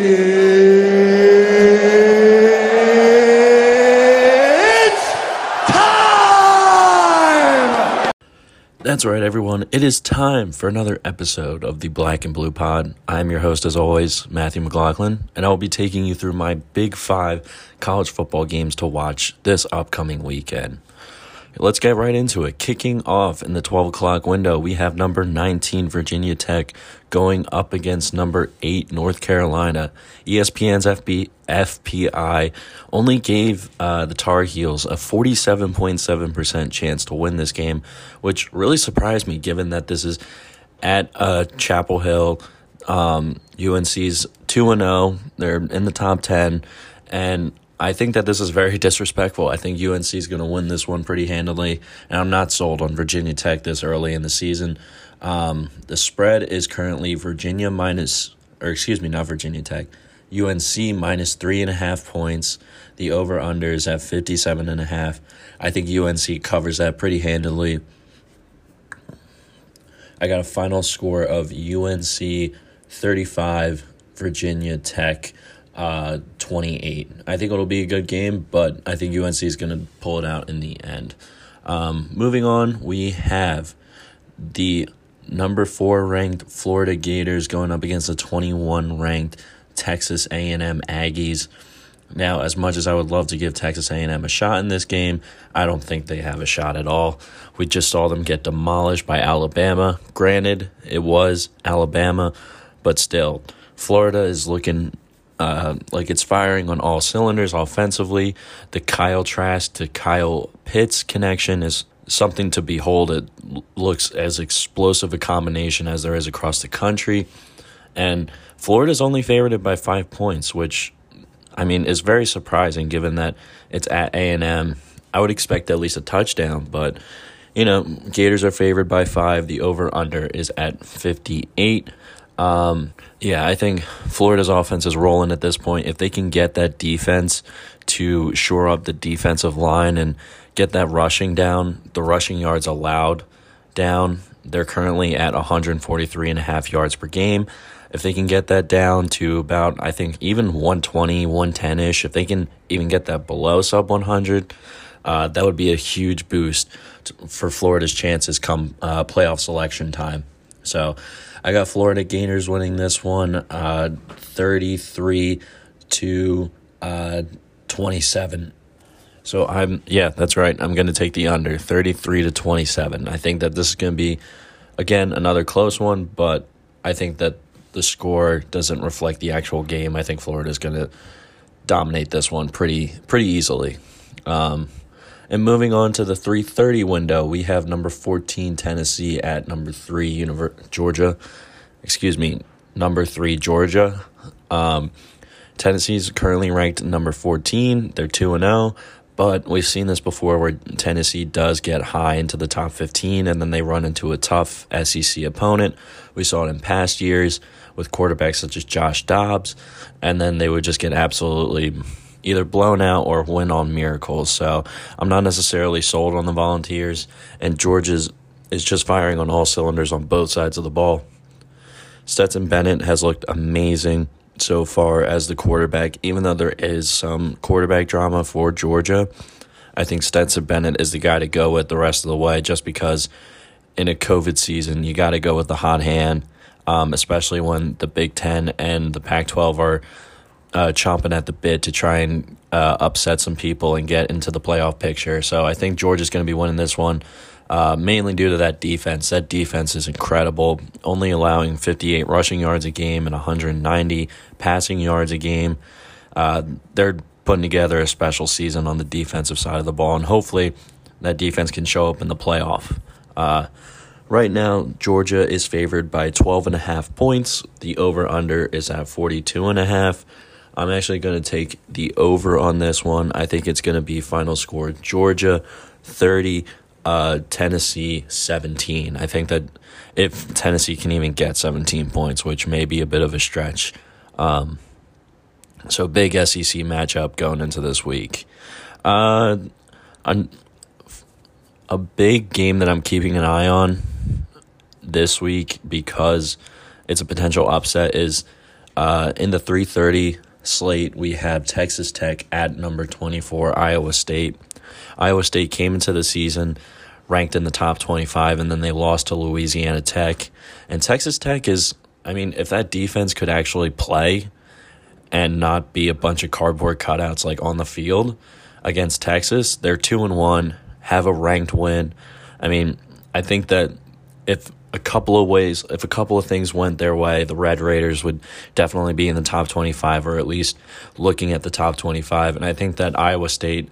It's time! That's right, everyone. It is time for another episode of the Black and Blue Pod. I'm your host, as always, Matthew McLaughlin, and I will be taking you through my Big Five college football games to watch this upcoming weekend. Let's get right into it. Kicking off in the 12 o'clock window, we have number 19, Virginia Tech, going up against number 8, North Carolina. ESPN's FPI only gave the Tar Heels a 47.7% chance to win this game, which really surprised me given that this is at Chapel Hill. UNC's 2-0. They're in the top 10, and I think that this is very disrespectful. I think UNC is going to win this one pretty handily, and I'm not sold on Virginia Tech this early in the season. The spread is currently UNC minus 3.5 points. The over-under is at 57.5. I think UNC covers that pretty handily. I got a final score of UNC 35, Virginia Tech 28. I think it'll be a good game, but I think UNC is going to pull it out in the end. Moving on, we have the number 4 ranked Florida Gators going up against the 21 ranked Texas A&M Aggies. Now, as much as I would love to give Texas A&M a shot in this game, I don't think they have a shot at all. We just saw them get demolished by Alabama. Granted, it was Alabama, but still, Florida is looking like it's firing on all cylinders offensively. The Kyle Trask to Kyle Pitts connection is something to behold. It looks as explosive a combination as there is across the country. And Florida's only favored by 5 points, which, I mean, is very surprising given that it's at A&M. I would expect at least a touchdown, but, you know, Gators are favored by 5. The over-under is at 58. Yeah, I think Florida's offense is rolling at this point. If they can get that defense to shore up the defensive line and get that rushing down, the rushing yards allowed down, they're currently at 143.5 yards per game. If they can get that down to about, I think, even 120, 110-ish, if they can even get that below sub 100, that would be a huge boost for Florida's chances come playoff selection time. So I got Florida Gators winning this one 33 to 27. So I'm going to take the under 33 to 27. I think that this is going to be, again, another close one, but I think that the score doesn't reflect the actual game. I think Florida is going to dominate this one pretty easily. And moving on to the 3:30 window, we have number 14 Tennessee at number 3 Georgia. Excuse me, number 3 Georgia. Tennessee's currently ranked number 14. They're 2-0, but we've seen this before where Tennessee does get high into the top 15 and then they run into a tough SEC opponent. We saw it in past years with quarterbacks such as Josh Dobbs, and then they would just get absolutely either blown out or win on miracles. So I'm not necessarily sold on the Volunteers, and Georgia's is just firing on all cylinders on both sides of the ball. Stetson Bennett has looked amazing so far as the quarterback, even though there is some quarterback drama for Georgia. I think Stetson Bennett is the guy to go with the rest of the way, just because in a COVID season, you got to go with the hot hand, especially when the Big Ten and the Pac-12 are chomping at the bit to try and upset some people and get into the playoff picture. So I think Georgia's going to be winning this one, mainly due to that defense. That defense is incredible, only allowing 58 rushing yards a game and 190 passing yards a game. They're putting together a special season on the defensive side of the ball, and hopefully that defense can show up in the playoff. Right now, Georgia is favored by 12.5 points. The over-under is at 42.5. I'm actually going to take the over on this one. I think it's going to be final score Georgia 30, Tennessee 17. I think that if Tennessee can even get 17 points, which may be a bit of a stretch. So big SEC matchup going into this week. A big game that I'm keeping an eye on this week because it's a potential upset is In the 3:30 slate, we have Texas Tech at number 24, Iowa State. Iowa State came into the season ranked in the top 25, and then they lost to Louisiana Tech. And Texas Tech is, I mean, if that defense could actually play and not be a bunch of cardboard cutouts like on the field against Texas, they're 2-1, have a ranked win. I mean, I think that if a couple of things went their way, the Red Raiders would definitely be in the top 25, or at least looking at the top 25. And I think that Iowa State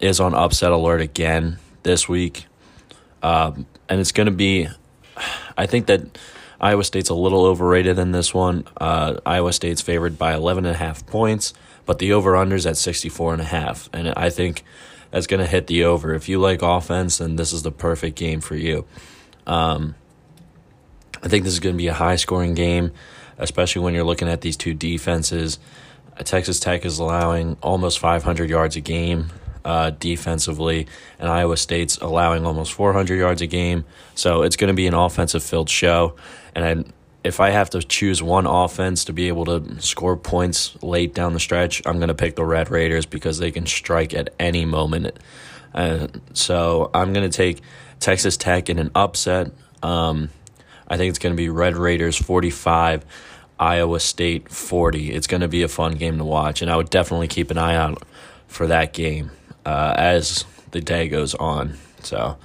is on upset alert again this week. And it's going to be, I think that Iowa State's a little overrated in this one. Iowa State's favored by 11.5 points, but the over-under's at 64.5. And I think that's going to hit the over. If you like offense, then this is the perfect game for you. I think this is going to be a high-scoring game, especially when you're looking at these two defenses. Texas Tech is allowing almost 500 yards a game defensively, and Iowa State's allowing almost 400 yards a game. So it's going to be an offensive-filled show. And if I have to choose one offense to be able to score points late down the stretch, I'm going to pick the Red Raiders because they can strike at any moment. So I'm going to take Texas Tech in an upset. I think it's going to be Red Raiders 45, Iowa State 40. It's going to be a fun game to watch, and I would definitely keep an eye out for that game as the day goes on. So,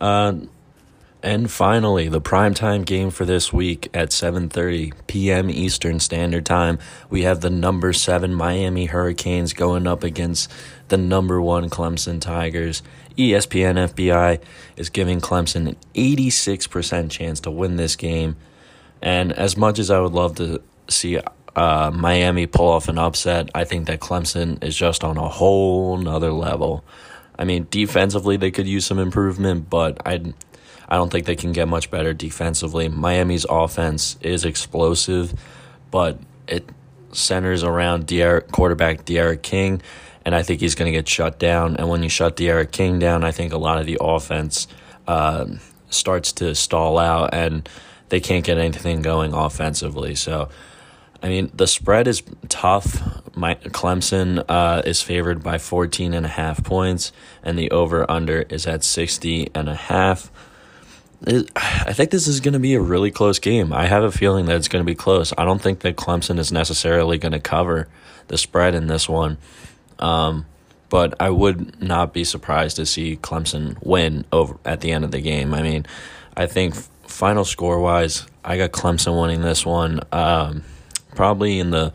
and finally, the primetime game for this week at 7:30 p.m. Eastern Standard Time, we have the number 7 Miami Hurricanes going up against the number 1 Clemson Tigers. ESPN FBI is giving Clemson an 86% chance to win this game. And as much as I would love to see Miami pull off an upset, I think that Clemson is just on a whole nother level. I mean, defensively, they could use some improvement, but I don't think they can get much better defensively. Miami's offense is explosive, but it centers around quarterback D'Eriq King, and I think he's going to get shut down. And when you shut D'Eriq King down, I think a lot of the offense starts to stall out, and they can't get anything going offensively. So, I mean, the spread is tough. Clemson is favored by 14.5 points, and the over-under is at 60.5. I think this is going to be a really close game. I have a feeling that it's going to be close. I don't think that Clemson is necessarily going to cover the spread in this one. But I would not be surprised to see Clemson win over at the end of the game. I mean, I think final score-wise, I got Clemson winning this one probably in the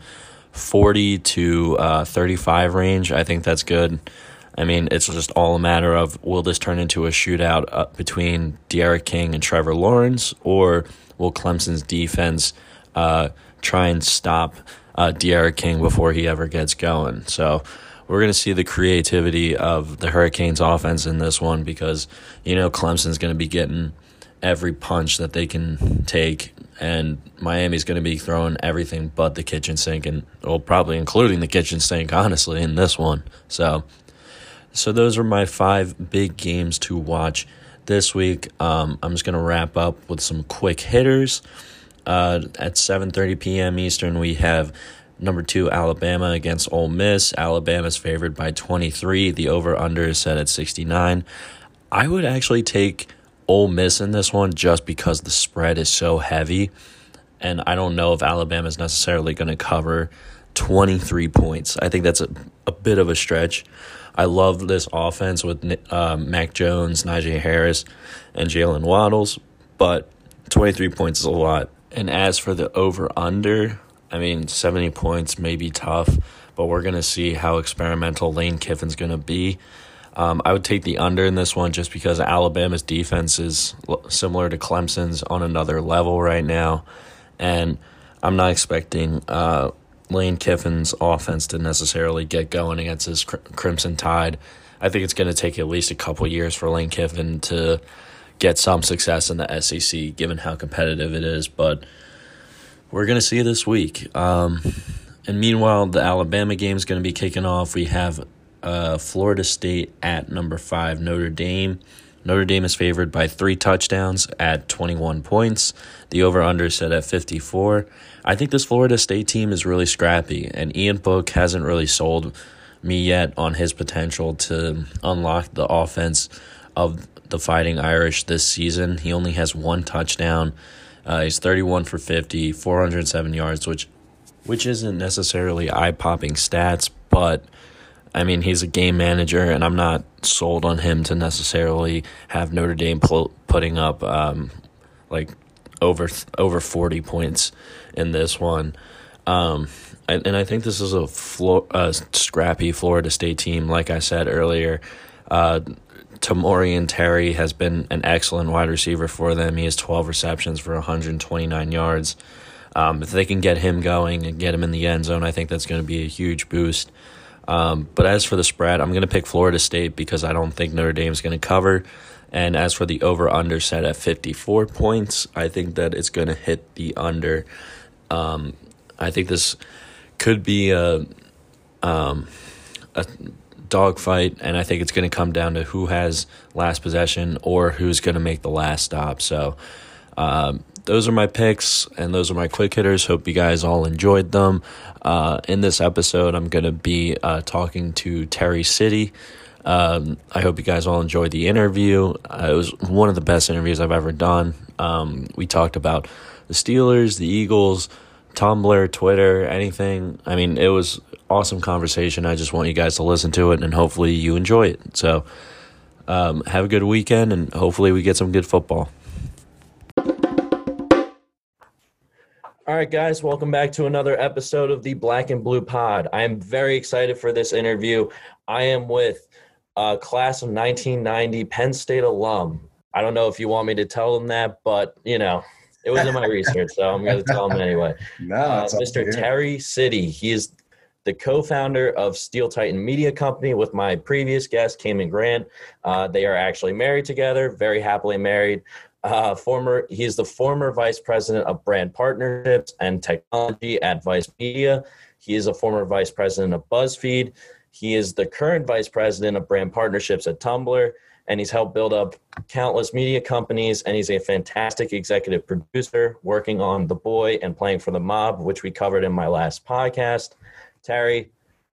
40 to 35 range. I think that's good. I mean, it's just all a matter of, will this turn into a shootout between D'Eriq King and Trevor Lawrence, or will Clemson's defense try and stop D'Eriq King before he ever gets going? So we're going to see the creativity of the Hurricanes offense in this one because, you know, Clemson's going to be getting every punch that they can take, and Miami's going to be throwing everything but the kitchen sink, and well, probably including the kitchen sink, honestly, in this one. So those are my 5 big games to watch this week. I'm just going to wrap up with some quick hitters. At 7:30 p.m. Eastern, we have number 2 Alabama against Ole Miss. Alabama's favored by 23. The over-under is set at 69. I would actually take Ole Miss in this one just because the spread is so heavy, and I don't know if Alabama's necessarily going to cover 23 points. I think that's a bit of a stretch. I love this offense with Mack Jones, Najee Harris, and Jalen Waddles, but 23 points is a lot. And as for the over-under, I mean, 70 points may be tough, but we're going to see how experimental Lane Kiffin's going to be. I would take the under in this one just because Alabama's defense is similar to Clemson's on another level right now, and I'm not expecting Lane Kiffin's offense to necessarily get going against this Crimson Tide. I think it's going to take at least a couple years for Lane Kiffin to get some success in the SEC, given how competitive it is, but we're going to see this week. And meanwhile, the Alabama game is going to be kicking off. We have Florida State at number 5 Notre Dame. Notre Dame is favored by 3 touchdowns at 21 points. The over-under is set at 54. I think this Florida State team is really scrappy, and Ian Book hasn't really sold me yet on his potential to unlock the offense of the Fighting Irish this season. He only has 1 touchdown. He's 31 for 50, 407 yards, which isn't necessarily eye-popping stats, but I mean, he's a game manager, and I'm not sold on him to necessarily have Notre Dame putting up over 40 points in this one. And I think this is a scrappy Florida State team, like I said earlier. Tamorian Terry has been an excellent wide receiver for them. He has 12 receptions for 129 yards. If they can get him going and get him in the end zone, I think that's going to be a huge boost. But as for the spread, I'm going to pick Florida State because I don't think Notre Dame is going to cover. And as for the over-under set at 54 points, I think that it's going to hit the under. I think this could be a dogfight, and I think it's going to come down to who has last possession or who's going to make the last stop. So those are my picks, and those are my quick hitters. Hope you guys all enjoyed them. In this episode, I'm going to be talking to Terry City. I hope you guys all enjoyed the interview. It was one of the best interviews I've ever done. We talked about the Steelers, the Eagles, Tumblr, Twitter, anything. I mean, it was awesome conversation. I just want you guys to listen to it, and hopefully you enjoy it. So have a good weekend, and hopefully we get some good football. All right, guys, welcome back to another episode of the Black and Blue Pod. I am very excited for this interview. I am with a class of 1990 Penn State alum. I don't know if you want me to tell them that, but, you know, it was in my research, so I'm going to tell them anyway. Mr. Terry City. He is the co-founder of Steel Titan Media Company with my previous guest, Kamen Grant. They are actually married together, very happily married. He's the former vice president of brand partnerships and technology at Vice Media. He is a former vice president of BuzzFeed. He is the current vice president of brand partnerships at Tumblr, and he's helped build up countless media companies, and he's a fantastic executive producer working on The Boy and Playing for the Mob, which we covered in my last podcast. Terry,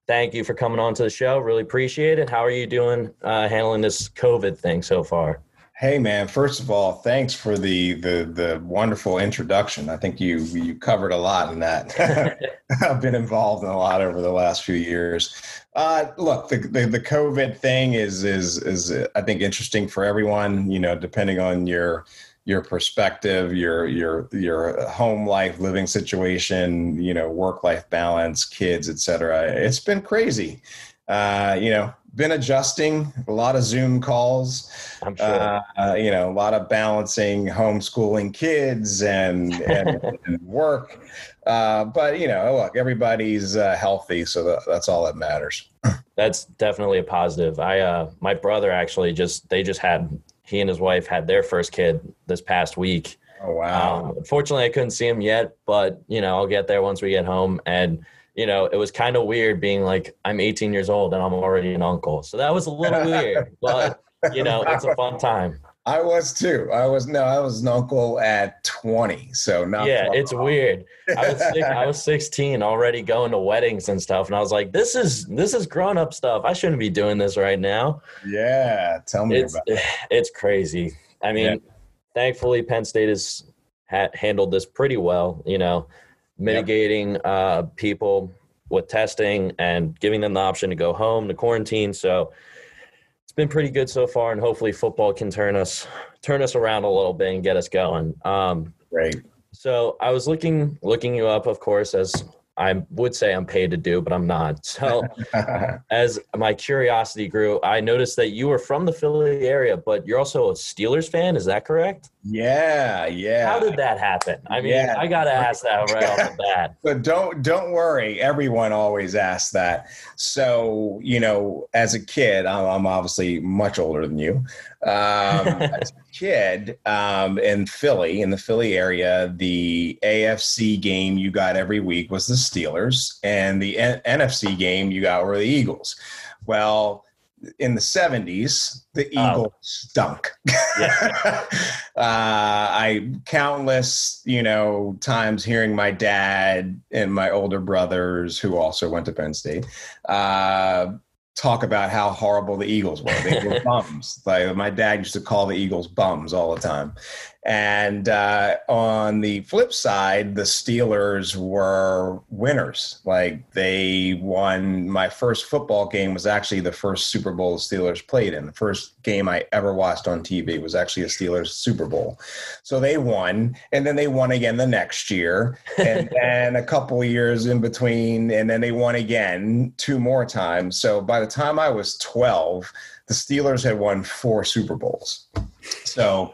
thank you for coming on to the show. Really appreciate it. How are you doing handling this COVID thing so far? Hey man, first of all, thanks for the wonderful introduction. I think you covered a lot in that. I've been involved in a lot over the last few years. Look, the COVID thing is I think interesting for everyone, you know, depending on your perspective, your home life, living situation, you know, work-life balance, kids, et cetera. It's been crazy. You know, been adjusting, a lot of Zoom calls, I'm sure. You know, a lot of balancing homeschooling kids and work. But, you know, look, everybody's healthy. So that's all that matters. That's definitely a positive. My brother actually he and his wife had their first kid this past week. Oh, wow. Unfortunately, I couldn't see him yet, but, you know, I'll get there once we get home. And you know, it was kind of weird being like, I'm 18 years old and I'm already an uncle. So that was a little weird, but, you know, it's a fun time. I was too. I was an uncle at 20. So not. Yeah, it's weird. I was 16 already going to weddings and stuff. And I was like, this is grown up stuff. I shouldn't be doing this right now. Yeah. Tell me about it. It's crazy. I mean, Thankfully Penn State has handled this pretty well, you know, mitigating people with testing and giving them the option to go home to quarantine. So it's been pretty good so far, and hopefully football can turn us around a little bit and get us going. Right. So I was looking you up, of course, as I would say I'm paid to do, but I'm not. So as my curiosity grew, I noticed that you were from the Philly area, but you're also a Steelers fan. Is that correct? Yeah. How did that happen? I mean, yeah. I got to ask that right off the bat. But don't worry. Everyone always asks that. So, you know, as a kid, I'm obviously much older than you. As a kid in the Philly area, the AFC game you got every week was the Steelers, and the NFC game you got were the Eagles. Well, in the 70s, the Eagles stunk. Yeah. I countless, times hearing my dad and my older brothers who also went to Penn State, talk about how horrible the Eagles were. They were bums. Like, my dad used to call the Eagles bums all the time. And on the flip side, the Steelers were winners. Like, they won. My first football game was actually the first Super Bowl the Steelers played in. The first game I ever watched on TV was actually a Steelers Super Bowl. So they won, and then they won again the next year, and then a couple years in between, and then they won again two more times. So by the time I was 12, the Steelers had won 4 Super Bowls. So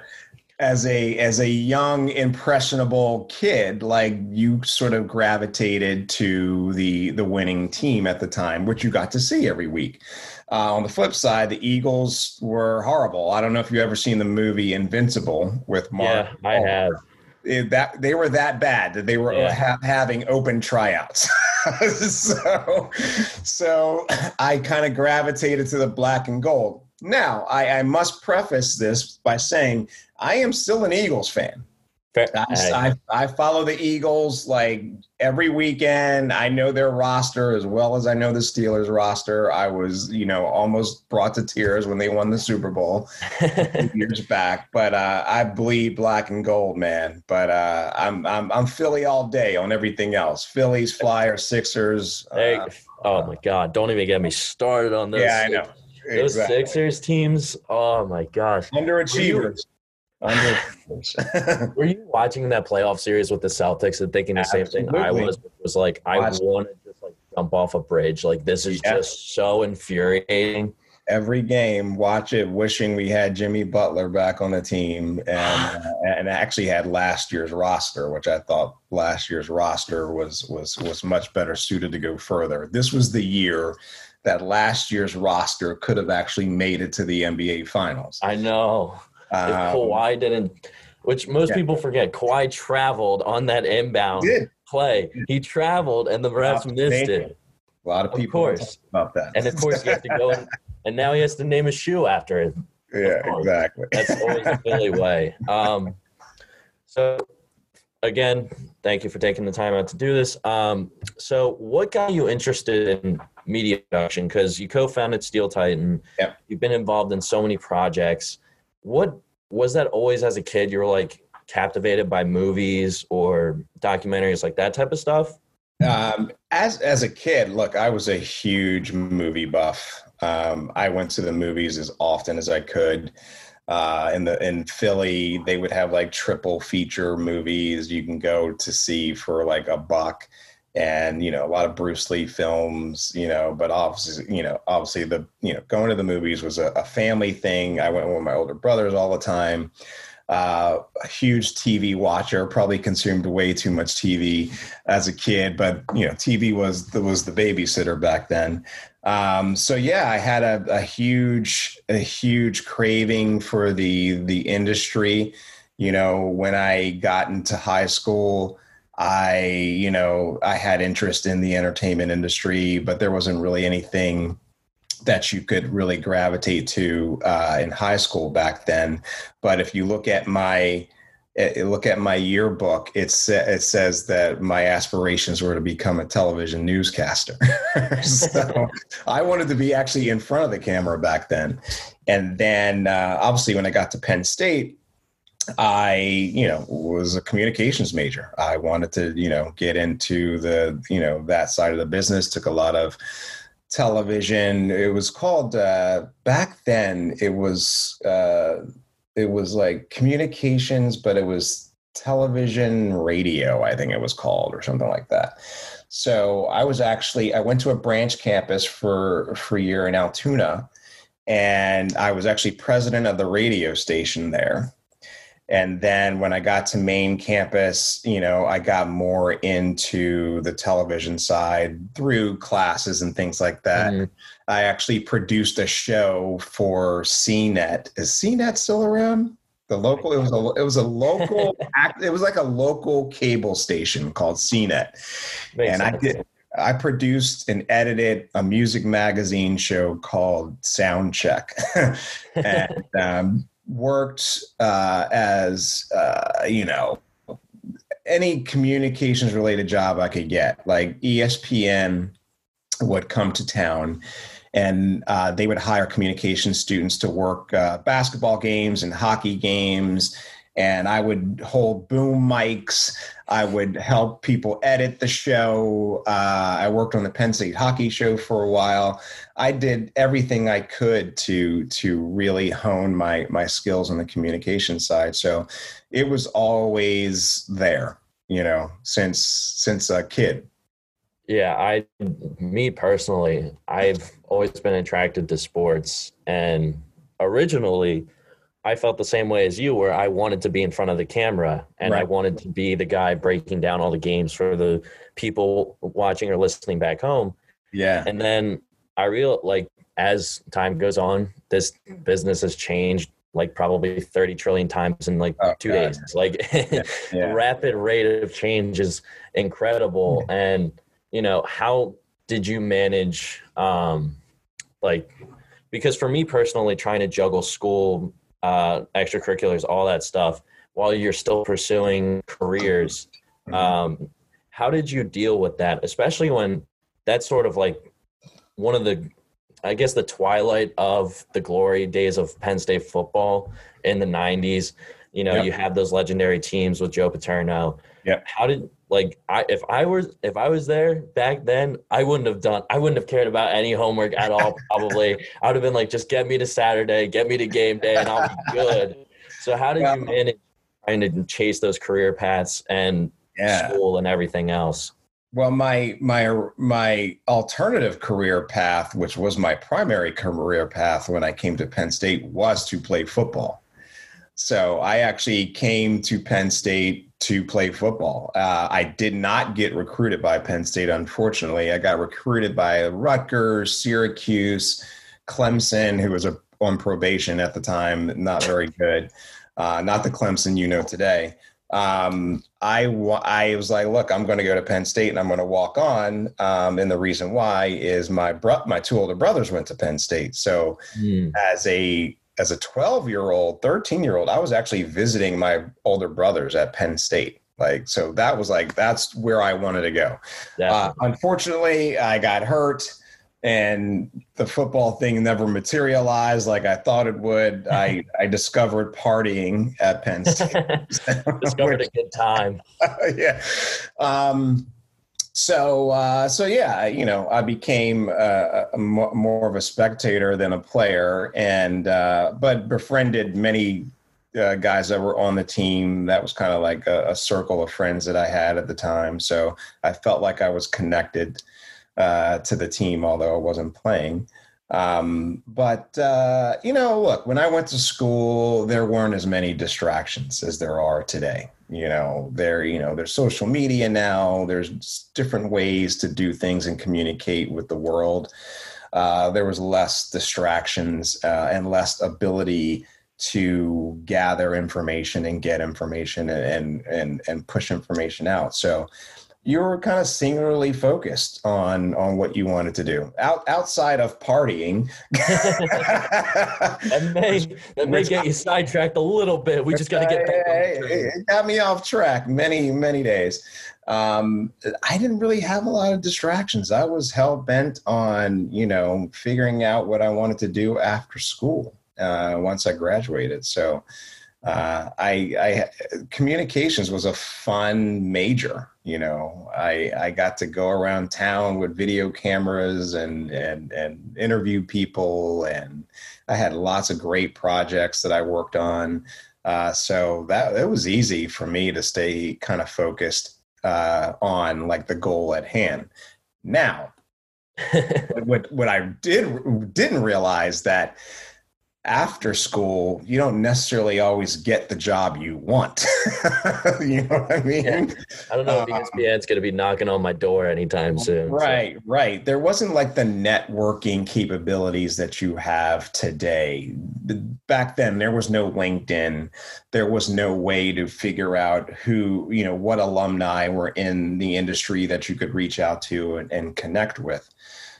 as a young, impressionable kid, like, you sort of gravitated to the winning team at the time, which you got to see every week. On the flip side, the Eagles were horrible. I don't know if you've ever seen the movie Invincible with Mark. Yeah, I have. That they were that bad that they were having open tryouts. So I kind of gravitated to the black and gold. Now, I must preface this by saying I am still an Eagles fan. I follow the Eagles like every weekend. I know their roster as well as I know the Steelers roster. I was, almost brought to tears when they won the Super Bowl years back. But I bleed black and gold, man. But I'm Philly all day on everything else. Phillies, Flyers, Sixers. Oh my God! Don't even get me started on those. Yeah, I know. Those Sixers teams, oh my gosh. Underachievers. Were you watching that playoff series with the Celtics and thinking the same thing I was? It was like, I want to just like jump off a bridge. Like, this is just so infuriating. Every game, watch it, wishing we had Jimmy Butler back on the team, and actually had last year's roster, which I thought last year's roster was much better suited to go further. This was the year that last year's roster could have actually made it to the NBA Finals. I know. If Kawhi didn't, which most people forget, Kawhi traveled on that inbound play. He traveled, and the refs missed it. A lot of people talk about that. And, of course, you have to go in, and now he has to name a shoe after it. Yeah, exactly. That's always the Philly way. So, again, thank you for taking the time out to do this. So what got you interested in media production? Because you co-founded Steel Titan. Yep. You've been involved in so many projects. What was that always as a kid? You were like captivated by movies or documentaries, like that type of stuff? As a kid, look, I was a huge movie buff. I went to the movies as often as I could. In Philly, they would have like triple feature movies you can go to see for like $1. And, a lot of Bruce Lee films, but obviously going to the movies was a family thing. I went with my older brothers all the time. A huge TV watcher, probably consumed way too much TV as a kid, but, TV was the babysitter back then. So yeah, I had a huge craving for the industry. When I got into high school, I had interest in the entertainment industry, but there wasn't really anything that you could really gravitate to in high school back then. But if you look at my yearbook, it says that my aspirations were to become a television newscaster. So I wanted to be actually in front of the camera back then. And then obviously when I got to Penn State, I, was a communications major. I wanted to, get into the, that side of the business. Took a lot of television. It was called, back then it was like communications, but it was television radio, I think it was called, or something like that. So I went to a branch campus for a year in Altoona, and I was actually president of the radio station there. And then when I got to main campus, I got more into the television side through classes and things like that. Mm-hmm. I actually produced a show for CNET. Is CNET still around? The local, it was like a local cable station called CNET. Makes sense. I produced and edited a music magazine show called Soundcheck and worked as, you know, any communications related job I could get. Like ESPN would come to town and they would hire communications students to work basketball games and hockey games. And I would hold boom mics. I would help people edit the show. I worked on the Penn State hockey show for a while. I did everything I could to really hone my skills on the communication side. So it was always there, you know, since a kid. Yeah, me personally, I've always been attracted to sports. And originally, I felt the same way as you, where I wanted to be in front of the camera and right. I wanted to be the guy breaking down all the games for the people watching or listening back home. Yeah. And then I realized, like, as time goes on, this business has changed like probably 30 trillion times in like 2 days. Like the rapid rate of change is incredible. And, you know, how did you manage, because for me personally, trying to juggle school, extracurriculars, all that stuff, while you're still pursuing careers. How did you deal with that? Especially when that's sort of like one of the, I guess, the twilight of the glory days of Penn State football in the 90s. You know, you have those legendary teams with Joe Paterno. Yeah. How did, like, if I was there back then, I wouldn't have cared about any homework at all. Probably I would have been like, just get me to Saturday, get me to game day, and I'll be good. So how did you manage trying to chase those career paths and school and everything else? Well, my alternative career path, which was my primary career path when I came to Penn State, was to play football. So I actually came to Penn State to play football. I did not get recruited by Penn State, unfortunately. I got recruited by Rutgers, Syracuse, Clemson, who was on probation at the time, not very good. Not the Clemson you know today. I was like, look, I'm going to go to Penn State and I'm going to walk on. And the reason why is my two older brothers went to Penn State. So as a 12-year-old, 13-year-old, I was actually visiting my older brothers at Penn State. Like, so that was like, that's where I wanted to go. Unfortunately, I got hurt and the football thing never materialized like I thought it would. I discovered partying at Penn State. Discovered a good time. So, you know, I became more of a spectator than a player, and but befriended many guys that were on the team. That was kind of like a circle of friends that I had at the time. So I felt like I was connected to the team, although I wasn't playing. But, you know, look, when I went to school, there weren't as many distractions as there are today. You know, there's social media now, there's different ways to do things and communicate with the world. There was less distractions and less ability to gather information and get information and push information out. So you were kind of singularly focused on what you wanted to do outside of partying. that may get you sidetracked a little bit. We just got to get back on the track. It got me off track many, many days. I didn't really have a lot of distractions. I was hell bent on, you know, figuring out what I wanted to do after school once I graduated. So communications was a fun major. You know, I got to go around town with video cameras and interview people. And I had lots of great projects that I worked on. So that it was easy for me to stay kind of focused on like the goal at hand. Now, what I didn't realize that after school, you don't necessarily always get the job you want. You know what I mean? Yeah. I don't know if ESPN's going to be knocking on my door anytime soon. Right, so. Right. There wasn't like the networking capabilities that you have today. Back then, there was no LinkedIn. There was no way to figure out who, you know, what alumni were in the industry that you could reach out to and connect with.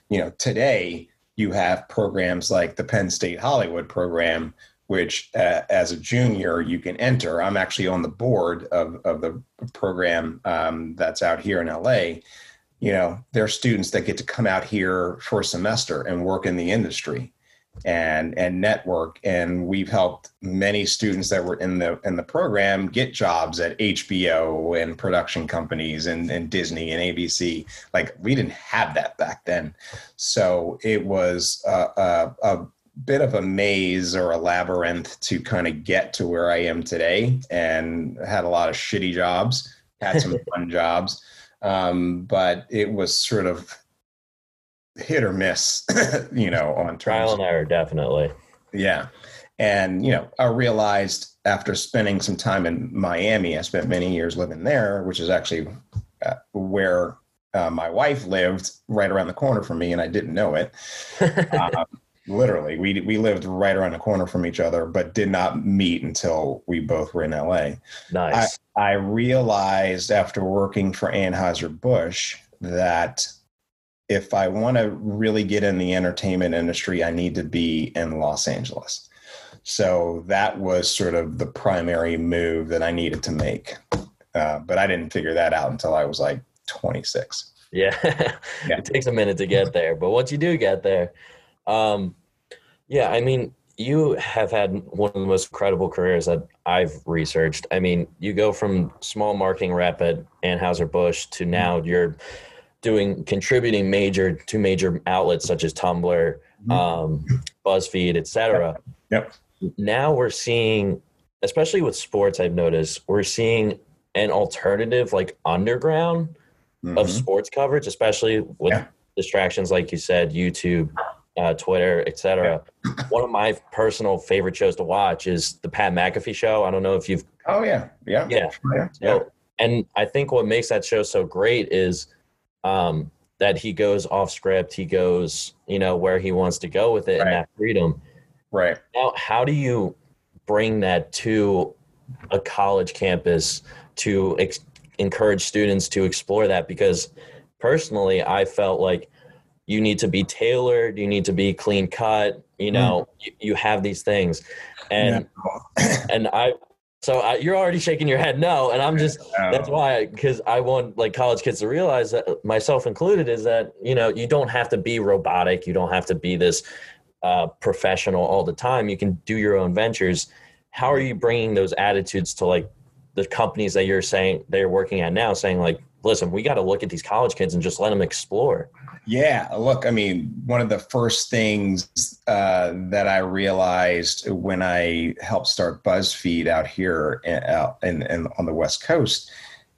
You know, today, you have programs like the Penn State Hollywood program, which as a junior you can enter. I'm actually on the board of the program that's out here in LA. You know, there are students that get to come out here for a semester and work in the industry and network. And we've helped many students that were in the program get jobs at HBO and production companies and Disney and ABC. Like, we didn't have that back then. So it was a bit of a maze or a labyrinth to kind of get to where I am today, and had a lot of shitty jobs, had some fun jobs. But it was sort of hit or miss, you know, on trial and error, definitely. Yeah. And, you know, I realized after spending some time in Miami, I spent many years living there, which is actually where my wife lived, right around the corner from me. And I didn't know it. Literally, we lived right around the corner from each other, but did not meet until we both were in LA. Nice. I realized after working for Anheuser-Busch that if I want to really get in the entertainment industry, I need to be in Los Angeles. So that was sort of the primary move that I needed to make. But I didn't figure that out until I was like 26. Yeah. Yeah. It takes a minute to get there. But once you do get there, yeah, I mean, you have had one of the most incredible careers that I've researched. I mean, you go from small marketing rep at Anheuser-Busch to now you're contributing to major outlets such as Tumblr, BuzzFeed, etc. Yep. Now we're seeing, especially with sports, I've noticed, we're seeing an alternative, like underground of sports coverage, especially with distractions, like you said, YouTube, Twitter, etc. Yeah. One of my personal favorite shows to watch is the Pat McAfee Show. I don't know if you've. Oh yeah, yeah, yeah. Yeah. So, and I think what makes that show so great is that he goes off script, he goes, you know, where he wants to go with it, and that freedom. Right. Now, how do you bring that to a college campus to encourage students to explore that? Because personally, I felt like you need to be tailored, you need to be clean cut, you know, you have these things. And, So you're already shaking your head no, and I'm just – that's why, because I want, like, college kids to realize, that myself included, is that, you know, you don't have to be robotic. You don't have to be this professional all the time. You can do your own ventures. How are you bringing those attitudes to, like, the companies that you're saying they're working at now, saying, like, listen, we got to look at these college kids and just let them explore? Yeah, look, I mean, one of the first things that I realized when I helped start BuzzFeed out here and on the West Coast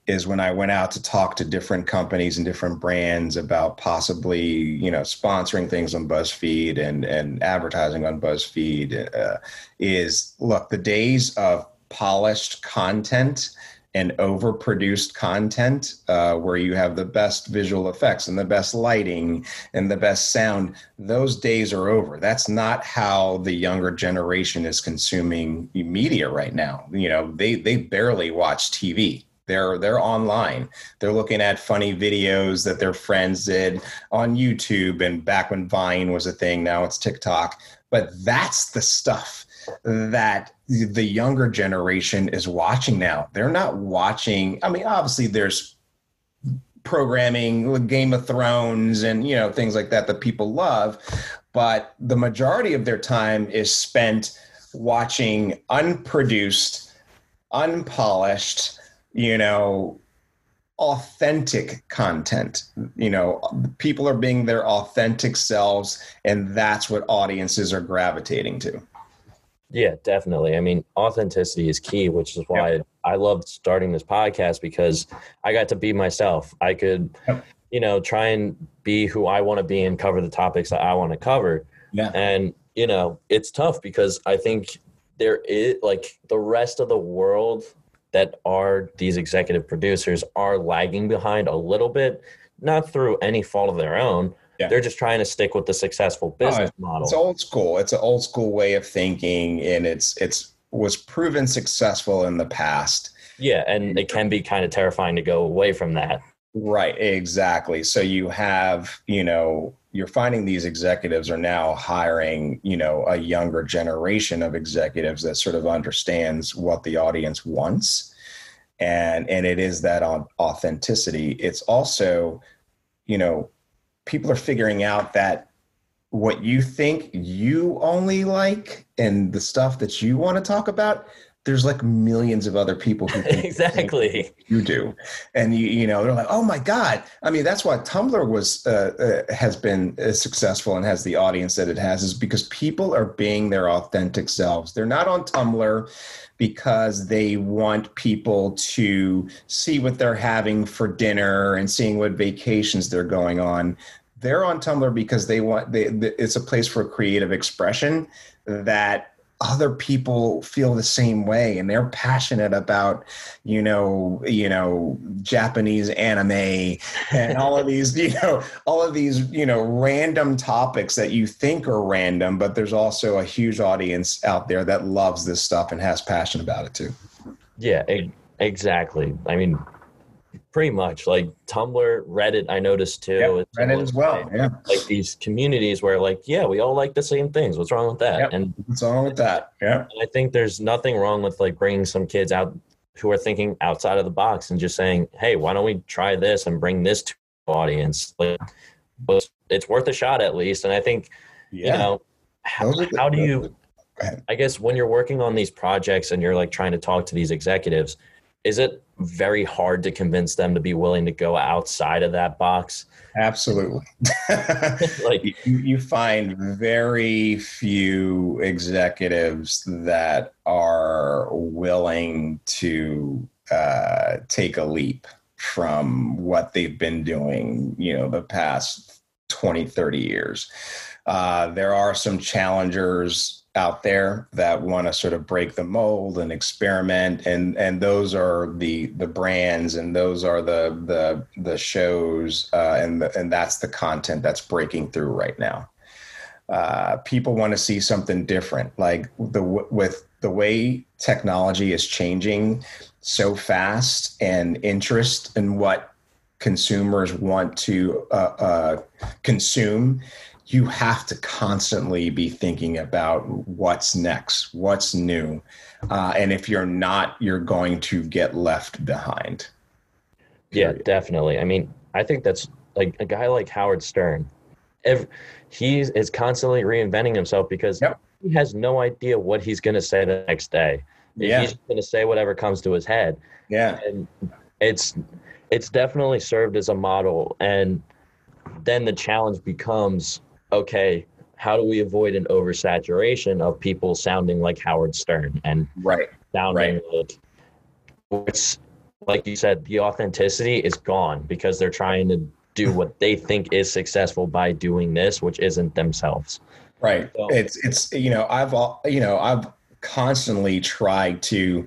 is when I went out to talk to different companies and different brands about possibly, you know, sponsoring things on BuzzFeed and advertising on BuzzFeed is, look, the days of polished content and overproduced content where you have the best visual effects and the best lighting and the best sound, those days are over. That's not how the younger generation is consuming media right now. You know, they barely watch TV. They're online. They're looking at funny videos that their friends did on YouTube, and back when Vine was a thing, now it's TikTok. But that's the stuff that the younger generation is watching now. They're not watching. I mean, obviously there's programming with Game of Thrones and, you know, things like that that people love, but the majority of their time is spent watching unproduced, unpolished, you know, authentic content. You know, people are being their authentic selves, and that's what audiences are gravitating to. Yeah, definitely. I mean, authenticity is key, which is why I loved starting this podcast, because I got to be myself. I could, you know, try and be who I want to be and cover the topics that I want to cover. Yeah. And you know, it's tough because I think there is, like, the rest of the world that are these executive producers are lagging behind a little bit, not through any fault of their own. Yeah. They're just trying to stick with the successful business model. It's old school. It's an old school way of thinking, and it's was proven successful in the past. Yeah, and it can be kind of terrifying to go away from that. Right, exactly. So you have, you know, you're finding these executives are now hiring, you know, a younger generation of executives that sort of understands what the audience wants. And it is that authenticity. It's also, you know, people are figuring out that what you think you only like and the stuff that you want to talk about, there's like millions of other people who think exactly you do. And you know, they're like, oh my God. I mean, that's why Tumblr was, has been successful and has the audience that it has, is because people are being their authentic selves. They're not on Tumblr because they want people to see what they're having for dinner and seeing what vacations they're going on. They're on Tumblr because they want, it's a place for creative expression that other people feel the same way, and they're passionate about, you know, Japanese anime and all of these, random topics that you think are random, but there's also a huge audience out there that loves this stuff and has passion about it too. Yeah, exactly. I mean, pretty much like Tumblr, Reddit, I noticed too. Yep, Reddit as well. Yeah. Like these communities where like, yeah, we all like the same things. What's wrong with that? Yep. And what's wrong with that? Yeah. And I think there's nothing wrong with like bringing some kids out who are thinking outside of the box and just saying, hey, why don't we try this and bring this to the audience? Like, but it's worth a shot at least. And I think, you know, how do you, I guess when you're working on these projects and you're like trying to talk to these executives, is it very hard to convince them to be willing to go outside of that box? Absolutely. Like you find very few executives that are willing to take a leap from what they've been doing, you know, the past 20, 30 years. There are some challengers out there that want to sort of break the mold and experiment. And those are the brands, and those are the shows. And that's the content that's breaking through right now. People want to see something different, like with the way technology is changing so fast and interest in what consumers want to consume. You have to constantly be thinking about what's next, what's new. And if you're not, you're going to get left behind. Yeah, definitely. I mean, I think that's like a guy like Howard Stern. He is constantly reinventing himself because he has no idea what he's going to say the next day. Yeah. He's going to say whatever comes to his head. Yeah. And it's definitely served as a model. And then the challenge becomes, okay, how do we avoid an oversaturation of people sounding like Howard Stern and sounding like you said, the authenticity is gone because they're trying to do what they think is successful by doing this, which isn't themselves. Right. So, it's I've constantly tried to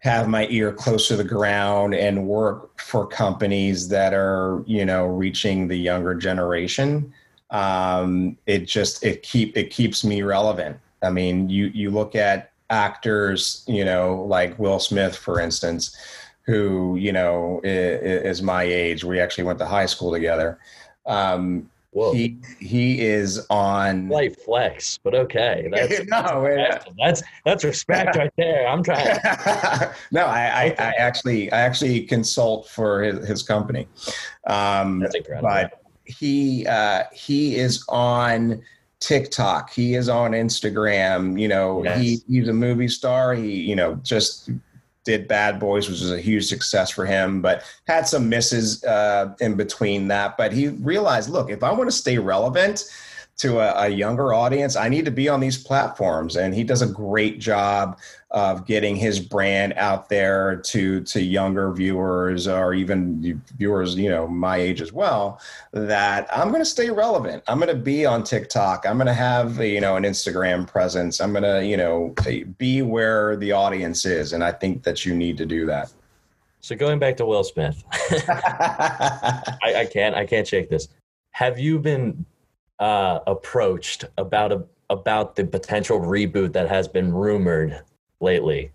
have my ear close to the ground and work for companies that are, you know, reaching the younger generation. It keeps me relevant. I mean, you look at actors, you know, like Will Smith, for instance, who, you know, is my age. We actually went to high school together. Whoa. He is on light flex, but okay. That's respect right there. I'm trying. I actually consult for his company. That's incredible. But he is on TikTok. He is on Instagram. You know, he's a movie star. He, you know, just did Bad Boys, which was a huge success for him, but had some misses in between that. But he realized, look, if I want to stay relevant, to a younger audience. I need to be on these platforms. And he does a great job of getting his brand out there to younger viewers, or even viewers, you know, my age as well, that I'm going to stay relevant. I'm going to be on TikTok. I'm going to have, you know, an Instagram presence. I'm going to, you know, be where the audience is. And I think that you need to do that. So going back to Will Smith, I can't shake this. Have you been approached about the potential reboot that has been rumored lately?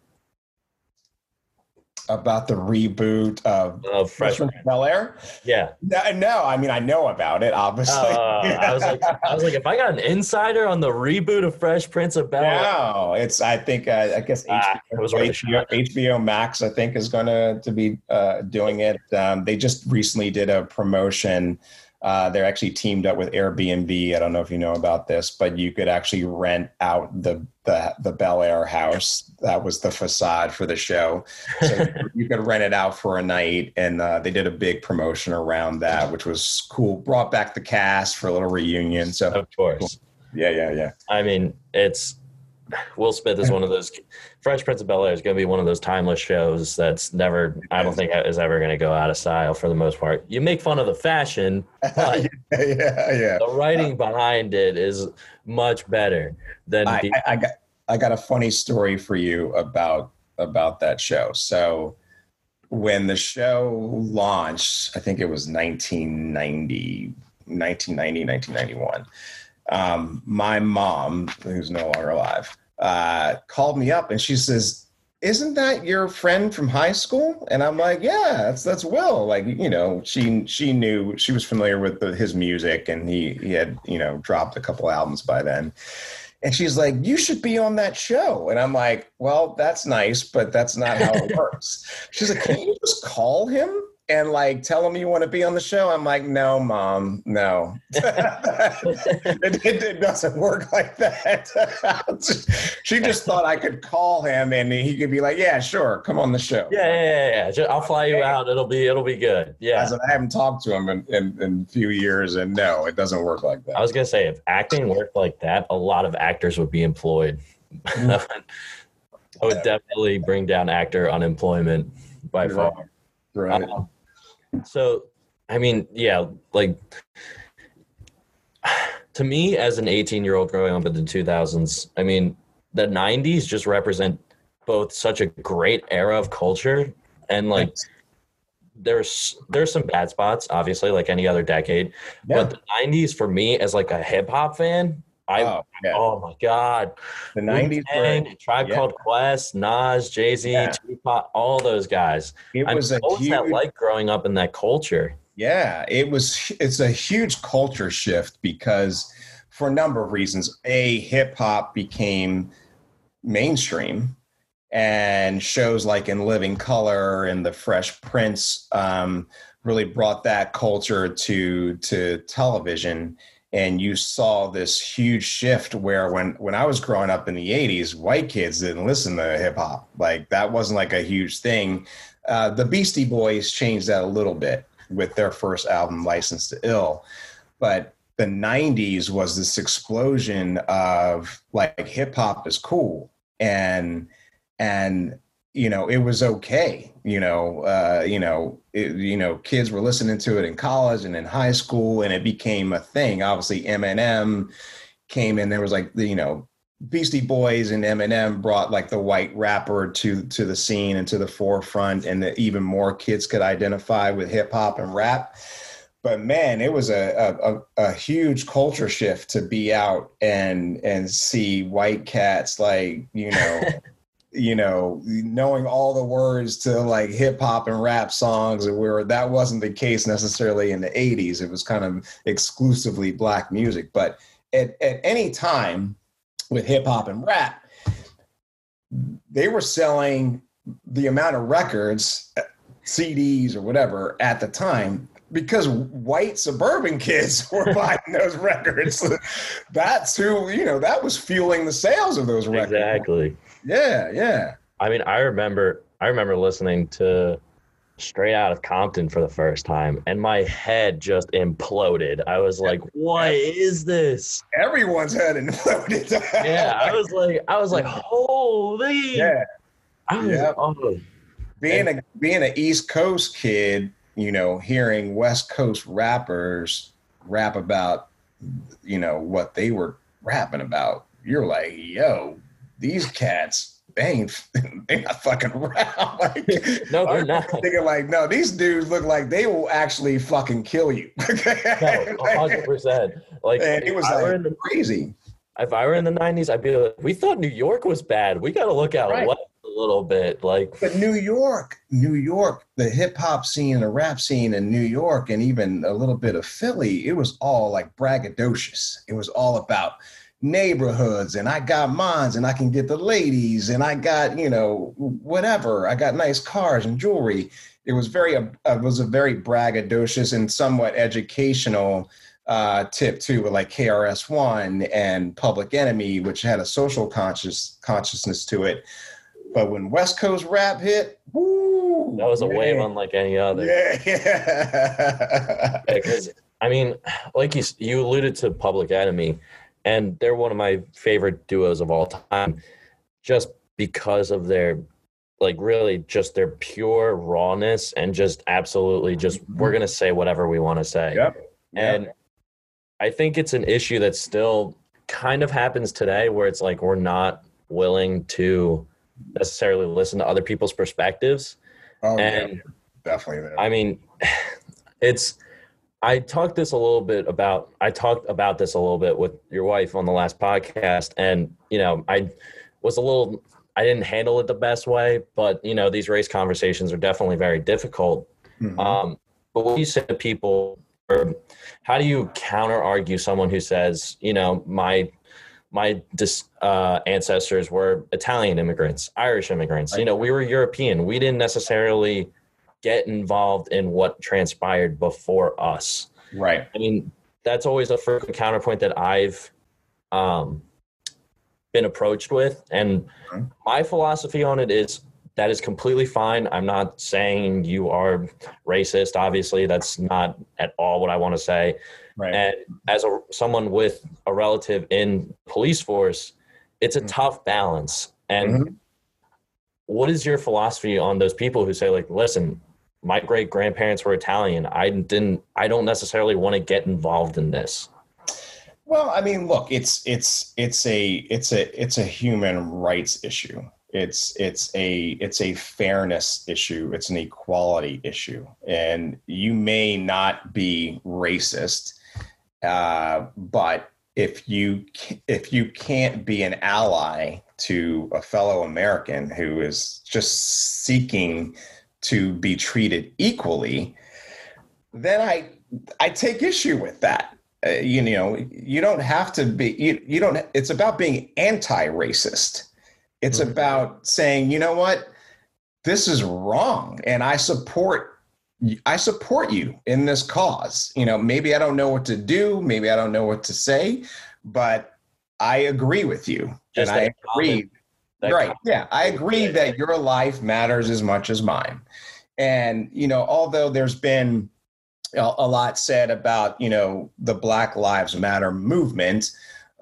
About the reboot of Fresh Prince of Bel-Air? Yeah. No, I mean, I know about it, obviously. I was like, if I got an insider on the reboot of Fresh Prince of Bel-Air. No, it's, I think, I guess HBO Max, I think, is going to be doing it. They just recently did a promotion. They're actually teamed up with Airbnb. I don't know if you know about this, but you could actually rent out the Bel Air house. That was the facade for the show. So you could rent it out for a night. And they did a big promotion around that, which was cool. Brought back the cast for a little reunion. So of course. Cool. Yeah. I mean, it's Will Smith is one of those. Fresh Prince of Bel Air is going to be one of those timeless shows that's never, I don't think, is ever going to go out of style for the most part. You make fun of the fashion, but the writing behind it is much better than. I got a funny story for you about that show. So when the show launched, I think it was 1991. My mom, who's no longer alive, called me up and she says, "Isn't that your friend from high school?" And I'm like, "Yeah, that's Will." Like, you know, she knew, she was familiar with his music, and he had, you know, dropped a couple albums by then. And she's like, "You should be on that show." And I'm like, "Well, that's nice, but that's not how it works." She's like, "Can you just call him and like tell him you want to be on the show?" I'm like, "No, Mom, no." it doesn't work like that. She just thought I could call him and he could be like, "Yeah, sure, come on the show." Yeah. I'll fly you out. It'll be good. Yeah. I said, I haven't talked to him in a few years, and no, it doesn't work like that. I was gonna say, if acting worked like that, a lot of actors would be employed. I would definitely bring down actor unemployment by far. Right. So, I mean, yeah, like, to me, as an 18-year-old growing up in the 2000s, I mean, the 90s just represent both such a great era of culture, and, like, there's some bad spots, obviously, like any other decade. Yeah. But the 90s, for me, as, like, a hip-hop fan, oh my God. The 90s were Tribe Called Quest, Nas, Jay-Z, Tupac, all those guys. What was that like growing up in that culture? Yeah, it's a huge culture shift, because for a number of reasons. A, hip hop became mainstream, and shows like In Living Color and the Fresh Prince really brought that culture to television. And you saw this huge shift where when I was growing up in the 80s, white kids didn't listen to hip hop. Like, that wasn't like a huge thing. The Beastie Boys changed that a little bit with their first album, License to Ill. But the 90s was this explosion of like, hip hop is cool. And you know, it was okay, kids were listening to it in college and in high school, and it became a thing. Obviously, Eminem came in. There was like, you know, Beastie Boys and Eminem brought like the white rapper to the scene and to the forefront, and that even more kids could identify with hip hop and rap. But man, it was a huge culture shift to be out and see white cats, like, you know, knowing all the words to like hip hop and rap songs, where that wasn't the case necessarily in the 80s. It was kind of exclusively black music. But at any time with hip hop and rap, they were selling the amount of records, CDs or whatever at the time, because white suburban kids were buying those records. That's who, you know, that was fueling the sales of those records. Exactly. Yeah. I mean, I remember listening to Straight Out of Compton for the first time, and my head just imploded. I was like, what is this? Everyone's head imploded. Yeah, I was like, holy. Yeah. Oh. Being an East Coast kid, you know, hearing West Coast rappers rap about, you know, what they were rapping about, you're like, yo, these cats, they're not fucking around. Like, no, they're not. Thinking like, no, these dudes look like they will actually fucking kill you. No, 100%. Like, and it was crazy. If I were in the 90s, I'd be like, we thought New York was bad. We got to look out west a little bit. Like, but New York, the hip hop scene, the rap scene in New York, and even a little bit of Philly, it was all like braggadocious. It was all about neighborhoods, and I got mines, and I can get the ladies, and I got, you know, whatever. I got nice cars and jewelry. It was a very braggadocious and somewhat educational tip too, with like KRS-One and Public Enemy, which had a social consciousness to it. But when West Coast rap hit, woo, that was a wave unlike any other. Yeah. Because I mean, like you alluded to Public Enemy. And they're one of my favorite duos of all time, just because of their, like, really just their pure rawness and just absolutely just, we're going to say whatever we want to say. Yep. And I think it's an issue that still kind of happens today, where it's like, we're not willing to necessarily listen to other people's perspectives. Oh, and yeah, definitely. I mean, I talked about this a little bit with your wife on the last podcast, and, you know, I didn't handle it the best way, but, you know, these race conversations are definitely very difficult. Mm-hmm. But what do you say to people, or how do you counter argue someone who says, you know, my ancestors were Italian immigrants, Irish immigrants, you know, we were European. We didn't necessarily get involved in what transpired before us. Right. I mean, that's always a frequent counterpoint that I've been approached with. And my philosophy on it is that is completely fine. I'm not saying you are racist. Obviously, that's not at all what I want to say. Right. And as someone with a relative in police force, it's a tough balance. And what is your philosophy on those people who say, like, listen, my great grandparents were Italian. I don't necessarily want to get involved in this. Well, I mean, look, it's a human rights issue. It's a fairness issue. It's an equality issue. And you may not be racist, but if you can't be an ally to a fellow American who is just seeking to be treated equally, then I take issue with that. You don't have to be, you don't, it's about being anti-racist. It's about saying, you know what, this is wrong. And I support you in this cause. You know, maybe I don't know what to do. Maybe I don't know what to say, but I agree with you. Just and I agree. Right. Yeah. I agree that your life matters as much as mine. And, you know, although there's been a lot said about, you know, the Black Lives Matter movement,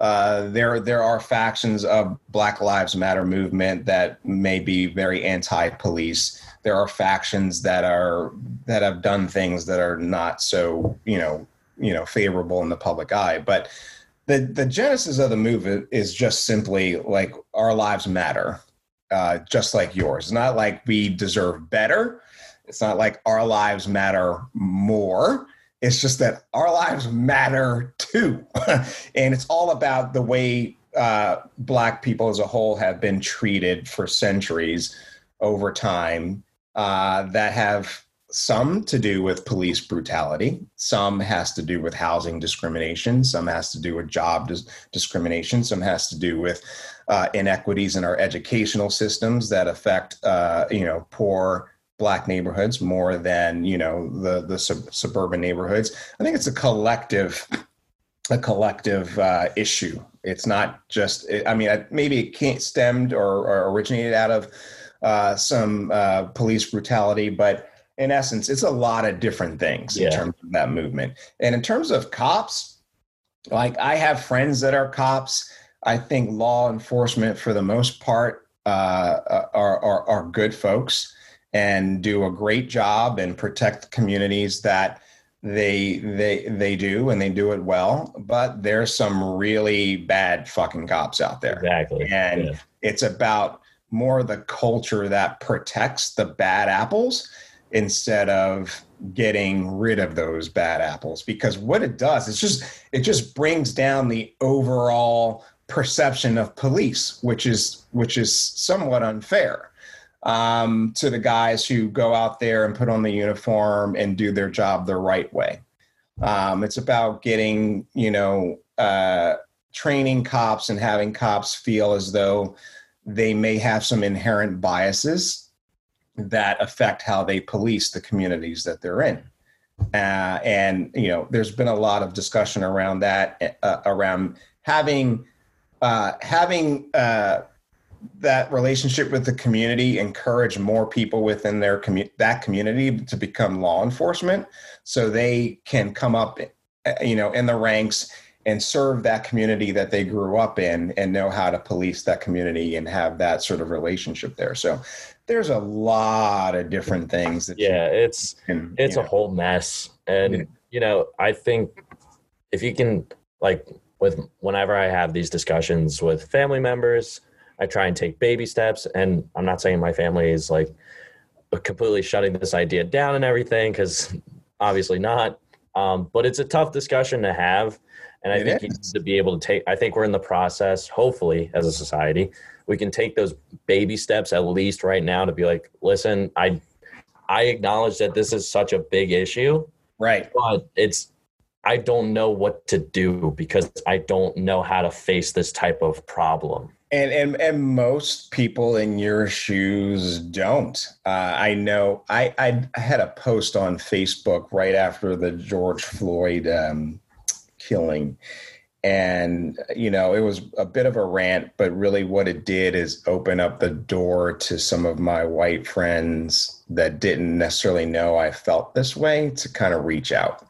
there are factions of Black Lives Matter movement that may be very anti-police. There are factions that have done things that are not so, you know, favorable in the public eye. But The genesis of the movement is just simply like, our lives matter, just like yours. It's not like we deserve better. It's not like our lives matter more. It's just that our lives matter too. And it's all about the way Black people as a whole have been treated for centuries over time, that have some to do with police brutality, some has to do with housing discrimination, some has to do with job discrimination, some has to do with inequities in our educational systems that affect, you know, poor Black neighborhoods more than, you know, the suburban neighborhoods. I think it's a collective issue. It's not just, I mean, maybe it stemmed or originated out of some police brutality, but in essence, it's a lot of different things in terms of that movement. And in terms of cops, like I have friends that are cops. I think law enforcement, for the most part, are good folks and do a great job and protect the communities that they do, and they do it well. But there's some really bad fucking cops out there. Exactly. And it's about more the culture that protects the bad apples instead of getting rid of those bad apples. Because what it does, it just brings down the overall perception of police, which is somewhat unfair to the guys who go out there and put on the uniform and do their job the right way. It's about getting, training cops and having cops feel as though they may have some inherent biases that affect how they police the communities that they're in. And there's been a lot of discussion around that, around having that relationship with the community, encourage more people within their that community to become law enforcement, so they can come up, in the ranks and serve that community that they grew up in and know how to police that community and have that sort of relationship there. So there's a lot of different things. It's a whole mess. And, I think if you can, whenever I have these discussions with family members, I try and take baby steps. And I'm not saying my family is completely shutting this idea down and everything, because obviously not. But it's a tough discussion to have. And I think you need to be able to I think we're in the process, hopefully, as a society, we can take those baby steps, at least right now, to be like, listen, I acknowledge that this is such a big issue. Right. But I don't know what to do, because I don't know how to face this type of problem. And most people in your shoes don't. I know I had a post on Facebook right after the George Floyd killing, and it was a bit of a rant, but really what it did is open up the door to some of my white friends that didn't necessarily know I felt this way to kind of reach out.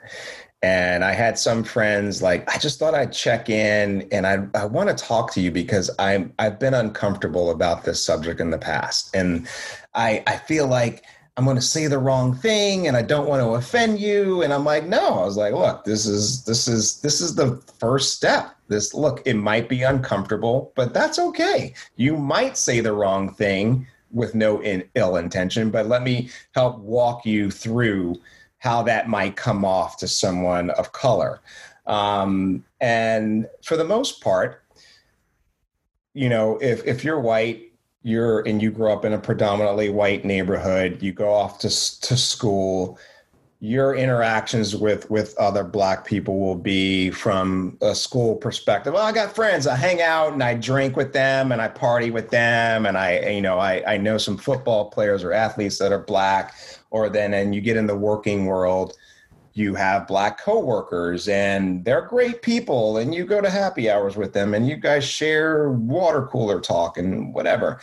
And I had some friends I just thought I'd check in, and I want to talk to you because I've been uncomfortable about this subject in the past, and I feel like I'm going to say the wrong thing and I don't want to offend you. And I'm like, no, I was like, look, this is the first step. It might be uncomfortable, but that's okay. You might say the wrong thing with no ill intention, but let me help walk you through how that might come off to someone of color. And for the most part, if you're white, and you grow up in a predominantly white neighborhood, you go off to school, your interactions with other black people will be from a school perspective. Well, I got friends, I hang out and I drink with them and I party with them. And I know some football players or athletes that are black, and you get in the working world, you have black coworkers and they're great people, and you go to happy hours with them and you guys share water cooler talk and whatever.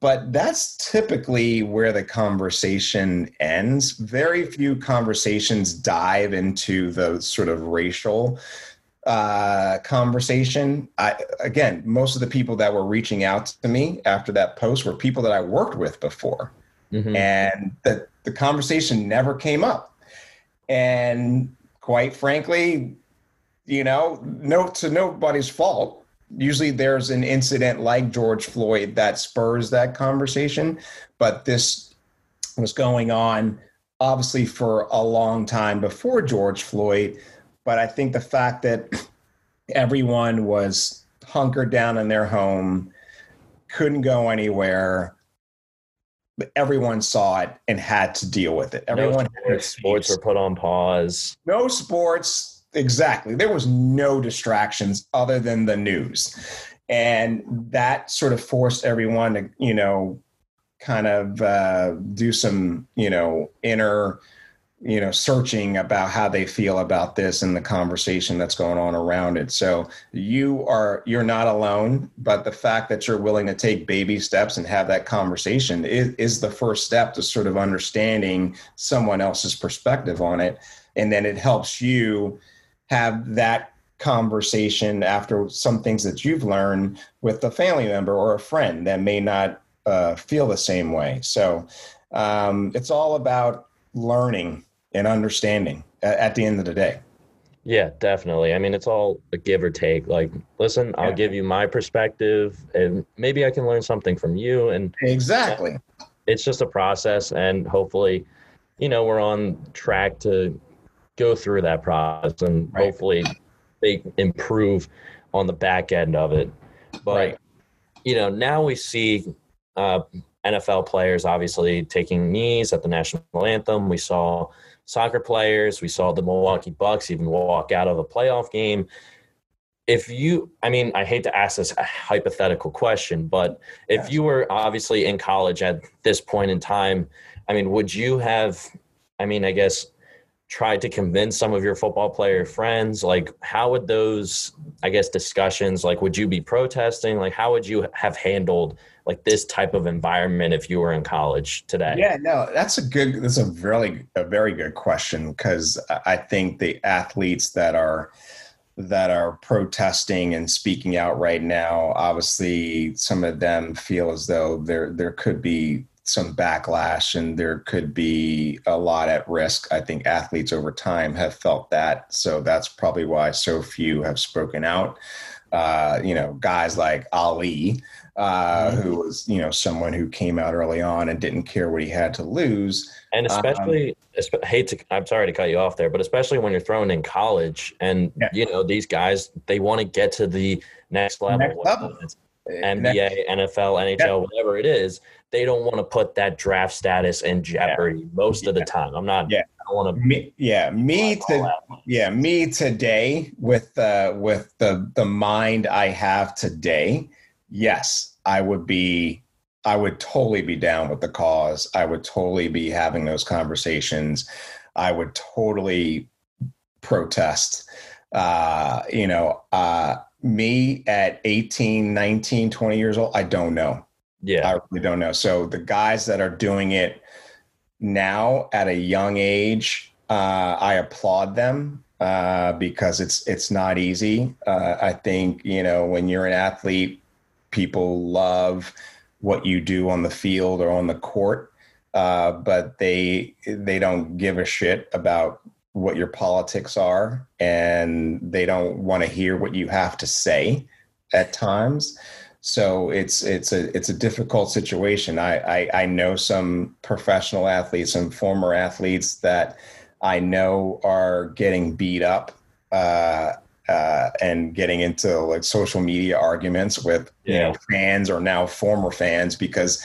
But that's typically where the conversation ends. Very few conversations dive into the sort of racial conversation. Most of the people that were reaching out to me after that post were people that I worked with before. Mm-hmm. And the conversation never came up. And quite frankly, no, to nobody's fault. Usually there's an incident like George Floyd that spurs that conversation. But this was going on, obviously, for a long time before George Floyd. But I think the fact that everyone was hunkered down in their home, couldn't go anywhere, but everyone saw it and had to deal with it. Everyone had sports were put on pause. No sports. Exactly. There was no distractions other than the news. And that sort of forced everyone to, do some, inner you know, searching about how they feel about this and the conversation that's going on around it. So you're not alone, but the fact that you're willing to take baby steps and have that conversation is the first step to sort of understanding someone else's perspective on it. And then it helps you have that conversation after some things that you've learned with a family member or a friend that may not feel the same way. So it's all about learning and understanding at the end of the day. Yeah, definitely. I mean, it's all a give or take. Like, listen, I'll give you my perspective and maybe I can learn something from you. And exactly. It's just a process. And hopefully, you know, we're on track to go through that process and hopefully they improve on the back end of it. But, you know, now we see NFL players obviously taking knees at the national anthem. We saw soccer players. We saw the Milwaukee Bucks even walk out of a playoff game. I hate to ask this hypothetical question, but if you were obviously in college at this point in time, I mean, would you have, tried to convince some of your football player friends? Like, how would those, discussions, like, would you be protesting? Like, how would you have handled like this type of environment if you were in college today? Yeah, no, that's a very good question, because I think the athletes that are protesting and speaking out right now, obviously some of them feel as though there could be some backlash and there could be a lot at risk. I think athletes over time have felt that. So that's probably why so few have spoken out. Guys like Ali, who was, someone who came out early on and didn't care what he had to lose. And especially, I'm sorry to cut you off there, but especially when you're thrown in college and, these guys, they want to get to the next level. NBA, NFL, NHL, whatever it is, they don't want to put that draft status in jeopardy most of the time. I'm not. Yeah. I want to. Me today with the mind I have today. Yes, I would totally be down with the cause. I would totally be having those conversations. I would totally protest. Me at 18, 19, 20 years old, I don't know. Yeah. I really don't know. So the guys that are doing it now at a young age, I applaud them because it's not easy. I think, when you're an athlete, people love what you do on the field or on the court, but they don't give a shit about what your politics are, and they don't want to hear what you have to say at times. So it's a difficult situation. I know some professional athletes and former athletes that I know are getting beat up and getting into like social media arguments with fans or now former fans because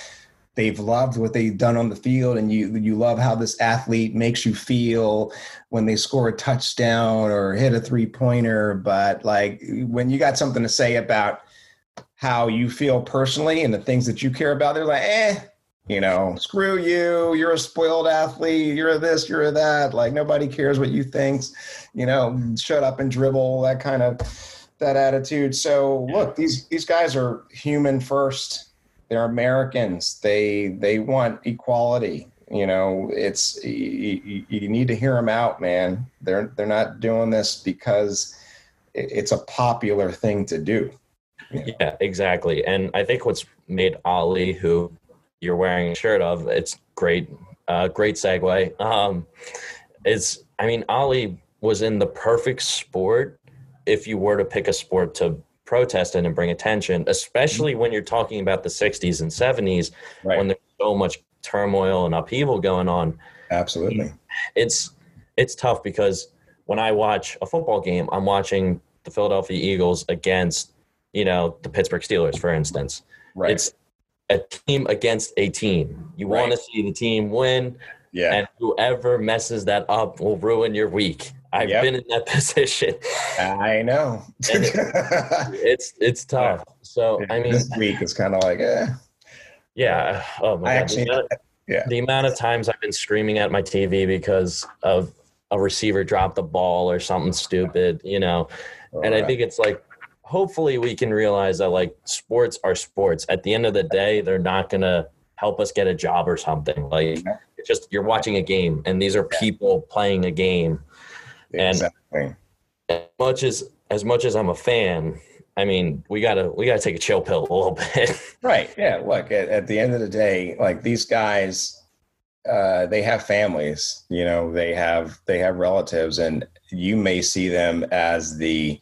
they've loved what they've done on the field, and you love how this athlete makes you feel when they score a touchdown or hit a 3-pointer. But like when you got something to say about how you feel personally and the things that you care about, they're like, screw you. You're a spoiled athlete. You're this, you're that. Like nobody cares what you think, shut up and dribble, that attitude. So look, these guys are human first. They're Americans. They want equality. It's you need to hear them out, man. They're not doing this because it's a popular thing to do. Yeah, exactly. And I think what's made Ali, who you're wearing a shirt of, it's great. Great segue. Ali was in the perfect sport if you were to pick a sport to protest in and bring attention, especially when you're talking about the 60s and 70s when there's so much turmoil and upheaval going on. Absolutely. It's tough because when I watch a football game, I'm watching the Philadelphia Eagles against, the Pittsburgh Steelers, for instance. Right. It's a team against a team. You want to see the team win, and whoever messes that up will ruin your week. I've been in that position. I know. it's tough. So, this week is kind of like, Yeah. Oh my God. Yeah. The amount of times I've been screaming at my TV because of a receiver dropped the ball or something stupid, you know. I think it's like, hopefully we can realize that, like, sports are sports. At the end of the day, they're not going to help us get a job or something. Like, it's just you're watching a game, and these are people playing a game. Exactly. And as much as I'm a fan, I mean, we gotta take a chill pill a little bit. Right. Yeah. Look, at the end of the day, like, these guys, they have families. You know, they have relatives, and you may see them as the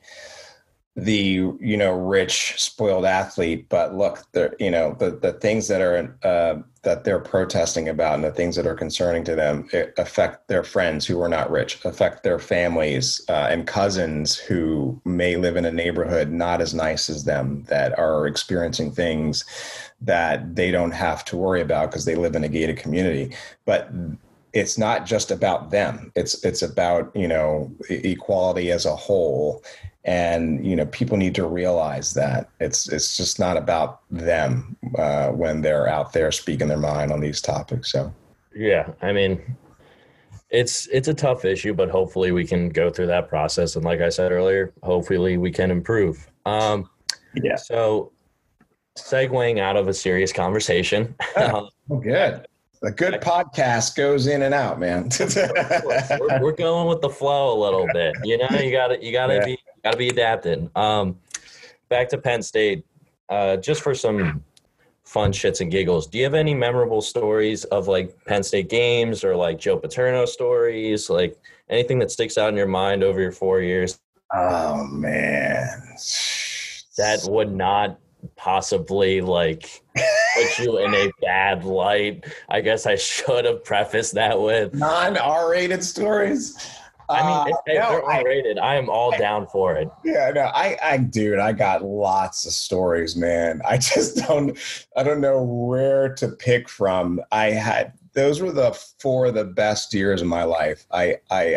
you know, rich spoiled athlete, but look, they're, you know, the things that are that they're protesting about and the things that are concerning to them affect their friends who are not rich, affect their families and cousins who may live in a neighborhood not as nice as them, that are experiencing things that they don't have to worry about because they live in a gated community. But it's not just about them. It's about, you know, equality as a whole. And, you know, people need to realize that it's just not about them when they're out there speaking their mind on these topics. So, yeah, I mean, it's a tough issue, but hopefully we can go through that process. And like I said earlier, hopefully we can improve. Yeah. So segueing out of a serious conversation. Oh, good. A good podcast goes in and out, man. We're going with the flow a little bit. You know, you gotta be adapted. Back to Penn State, just for some fun shits and giggles. Do you have any memorable stories of, like, Penn State games or, like, Joe Paterno stories, like anything that sticks out in your mind over your 4 years? Oh, man. That would not possibly, like, put you in a bad light. I guess I should have prefaced that with non-R-rated stories. I mean, if they're R-rated, I am all down for it. Yeah, no, I got lots of stories, man. I just don't know where to pick from. Those were the four of the best years of my life. I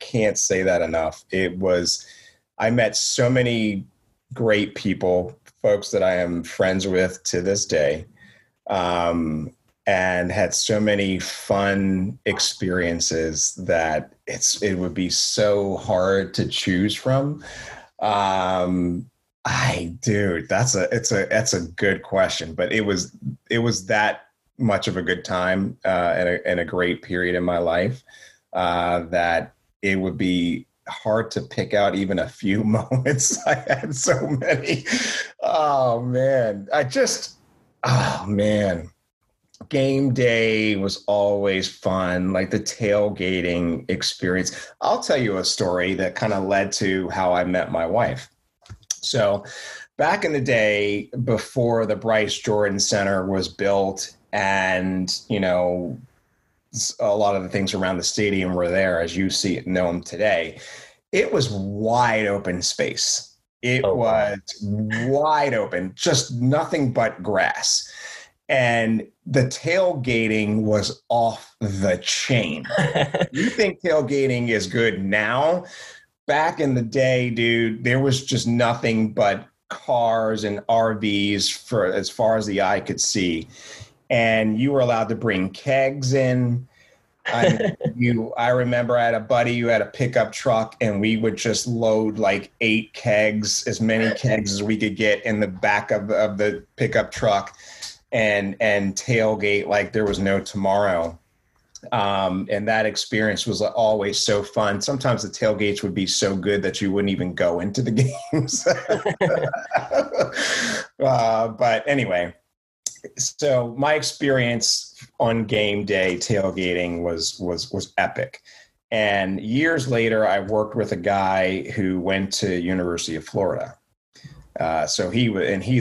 can't say that enough. I met so many great people, folks that I am friends with to this day, and had so many fun experiences that it would be so hard to choose from. That's a good question, but it was that much of a good time and a great period in my life that it would be hard to pick out even a few moments. I had so many. Game day was always fun. Like, the tailgating experience. I'll tell you a story that kind of led to how I met my wife. So back in the day, before the Bryce Jordan Center was built and, you know, a lot of the things around the stadium were there as you see it and know them today, it was wide open space. It was wide open, just nothing but grass. And the tailgating was off the chain. You think tailgating is good now? Back in the day, dude, there was just nothing but cars and RVs for as far as the eye could see. And you were allowed to bring kegs in. I remember I had a buddy who had a pickup truck, and we would just load like 8 kegs, as many kegs as we could get, in the back of the pickup truck and tailgate like there was no tomorrow. And that experience was always so fun. Sometimes the tailgates would be so good that you wouldn't even go into the games. But anyway, so my experience on game day tailgating was epic. And years later, I worked with a guy who went to University of Florida. He's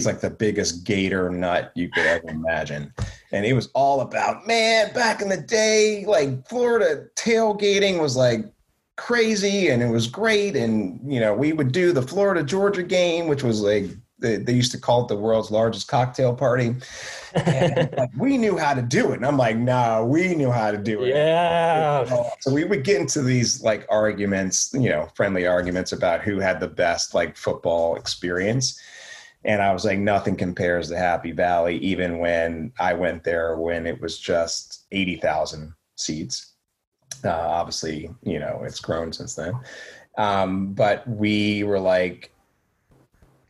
like the biggest gator nut you could ever imagine. And it was all about, man, back in the day, like, Florida tailgating was like crazy and it was great. And, you know, we would do the Florida Georgia game, which was like, they used to call it the world's largest cocktail party. And like, we knew how to do it. And I'm like, no, we knew how to do it. Yeah. So we would get into these like arguments, you know, friendly arguments about who had the best like football experience. And I was like, nothing compares to Happy Valley, even when I went there when it was just 80,000 seats. Obviously, you know, it's grown since then. But we were like,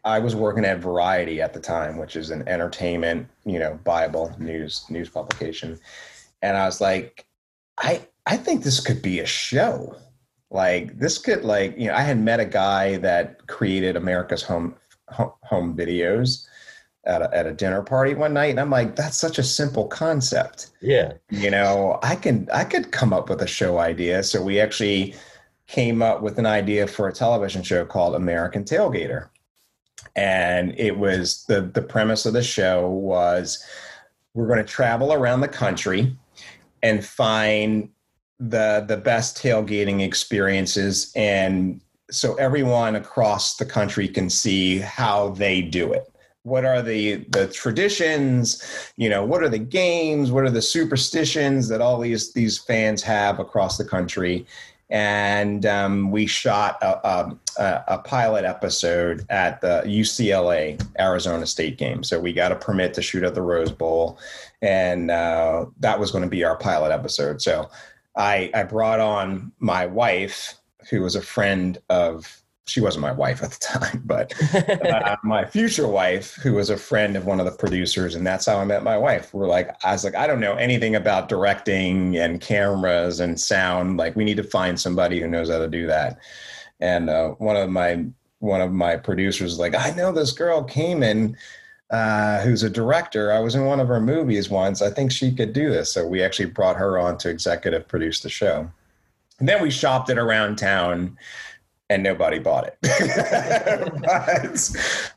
I was working at Variety at the time, which is an entertainment, you know, Bible news publication. And I was like, I think this could be a show. Like this could, like, you know, I had met a guy that created America's home videos at a dinner party one night. And I'm like, that's such a simple concept. Yeah. You know, I could come up with a show idea. So we actually came up with an idea for a television show called American Tailgater. And it was the premise of the show was we're going to travel around the country and find the best tailgating experiences, and so everyone across the country can see how they do it. What are the traditions? You know, what are the games? What are the superstitions that all these fans have across the country? And we shot a pilot episode at the UCLA Arizona State game. So we got a permit to shoot at the Rose Bowl, and that was going to be our pilot episode. So I brought on my wife, who was a friend of, she wasn't my wife at the time, but my future wife, who was a friend of one of the producers. And that's how I met my wife. I was like, I don't know anything about directing and cameras and sound. Like, we need to find somebody who knows how to do that. And one of my producers was like, I know this girl came in, who's a director. I was in one of her movies once. I think she could do this. So we actually brought her on to executive produce the show. And then we shopped it around town, and nobody bought it.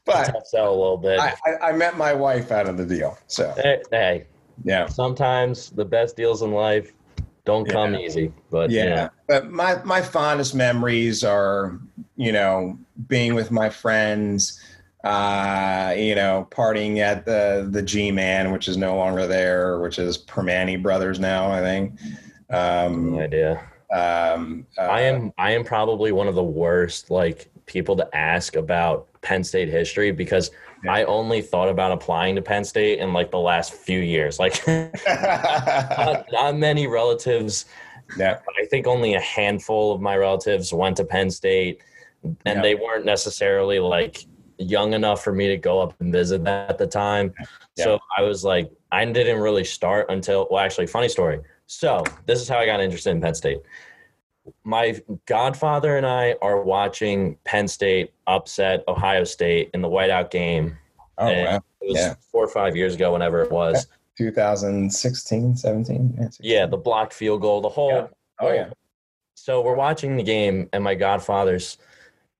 but so a little bit. I met my wife out of the deal. So hey, yeah. Sometimes the best deals in life don't come easy. But yeah, you know. But my fondest memories are, you know, being with my friends, you know, partying at the G-Man, which is no longer there, which is Permane Brothers now, I think. No idea. I am probably one of the worst, like, people to ask about Penn State history, because I only thought about applying to Penn State in, like, the last few years. Like, not many relatives. Yeah. I think only a handful of my relatives went to Penn State, and they weren't necessarily, like, young enough for me to go up and visit that at the time. Yeah. So I was like, I didn't really start until, well, actually, funny story. So this is how I got interested in Penn State. My godfather and I are watching Penn State upset Ohio State in the whiteout game. Oh, and wow. It was 4 or 5 years ago, whenever it was. 2016, 17. Yeah, the blocked field goal, the whole. Yeah. Oh, yeah. So we're watching the game, and my godfather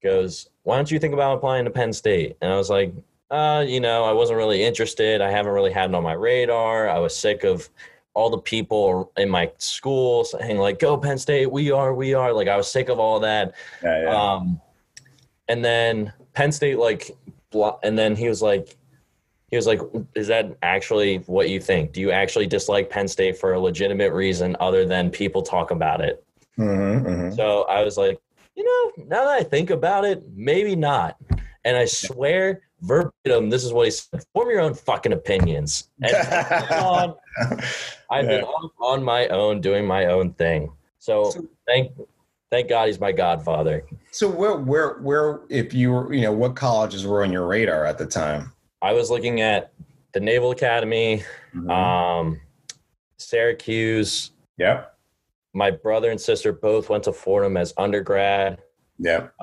goes, why don't you think about applying to Penn State? And I was like, you know, I wasn't really interested. I haven't really had it on my radar. I was sick of all the people in my school saying, like, go Penn State, we are. Like, I was sick of all that. Yeah, yeah. And then Penn State, like, and then he was like, is that actually what you think? Do you actually dislike Penn State for a legitimate reason other than people talk about it? Mm-hmm, mm-hmm. So I was like, you know, now that I think about it, maybe not. And I swear, verbatim, this is what he said: form your own fucking opinions. And I've been on my own, doing my own thing. So thank God he's my godfather. So where if you were, you know, what colleges were on your radar at the time? I was looking at the Naval Academy, mm-hmm. Syracuse. Yep. My brother and sister both went to Fordham as undergrad. Yep.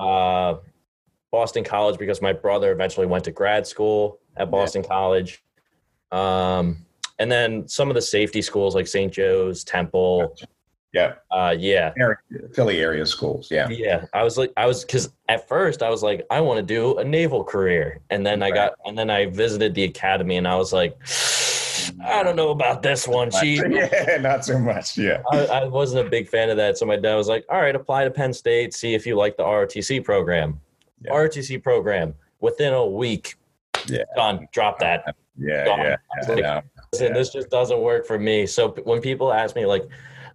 Boston College, because my brother eventually went to grad school at Boston College. And then some of the safety schools like St. Joe's, Temple. Yeah. Philly area schools. Yeah. Yeah. Because at first I was like, I want to do a naval career. And then I visited the academy, and I was like, I don't know about this one. Not so much. Yeah. I wasn't a big fan of that. So my dad was like, all right, apply to Penn State, see if you like the ROTC program. Yeah. ROTC program within a week. Yeah. Done. Drop that. Yeah. Gone. Yeah. Like, listen, this just doesn't work for me. So when people ask me, like,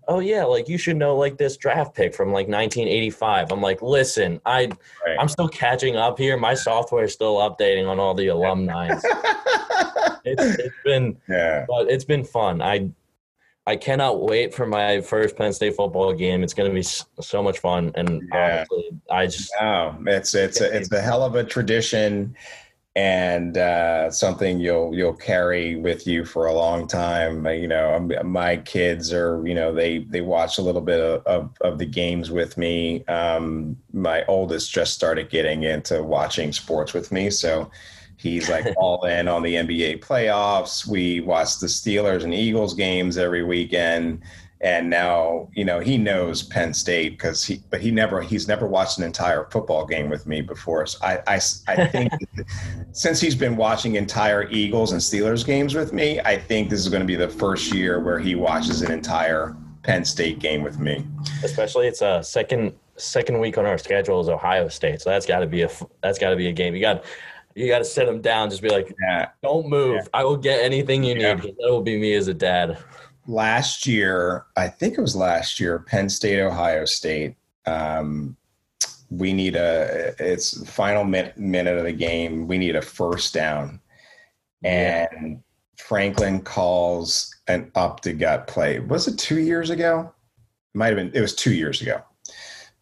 oh yeah, like you should know like this draft pick from like 1985. I'm like, listen, I'm still catching up here. My software is still updating on all the alumni. But it's been fun. I cannot wait for my first Penn State football game. It's going to be so much fun. And honestly, I just it's a hell of a tradition, and something you'll carry with you for a long time. You know, my kids are, you know, they watch a little bit of the games with me. My oldest just started getting into watching sports with me, so he's like all in on the NBA playoffs. We watch the Steelers and Eagles games every weekend. And now, you know, he knows Penn State because he's never watched an entire football game with me before. So I think since he's been watching entire Eagles and Steelers games with me, I think this is going to be the first year where he watches an entire Penn State game with me. Especially it's a second week on our schedule is Ohio State. So that's got to be a game. You got to sit him down. Just be like, don't move. Yeah. I will get anything you need. That will be me as a dad. Last year, I think it was last year, Penn State, Ohio State. We need it's final minute of the game. We need a first down. And Franklin calls an up the gut play. Was it 2 years ago? It was 2 years ago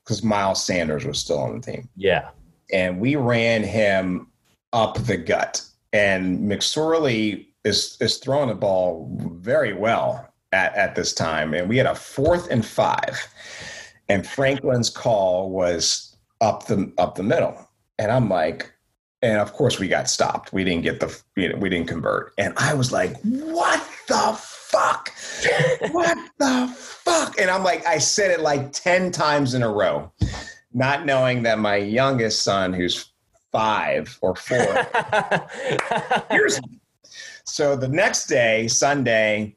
because Miles Sanders was still on the team. Yeah. And we ran him up the gut, and McSorley is throwing the ball very well at this time. And we had a 4th and 5, and Franklin's call was up the middle. And I'm like, and of course we got stopped. We didn't get we didn't convert. And I was like, what the fuck? What the fuck? And I'm like, I said it like 10 times in a row, not knowing that my youngest son, who's 5 or 4 years. So the next day, Sunday,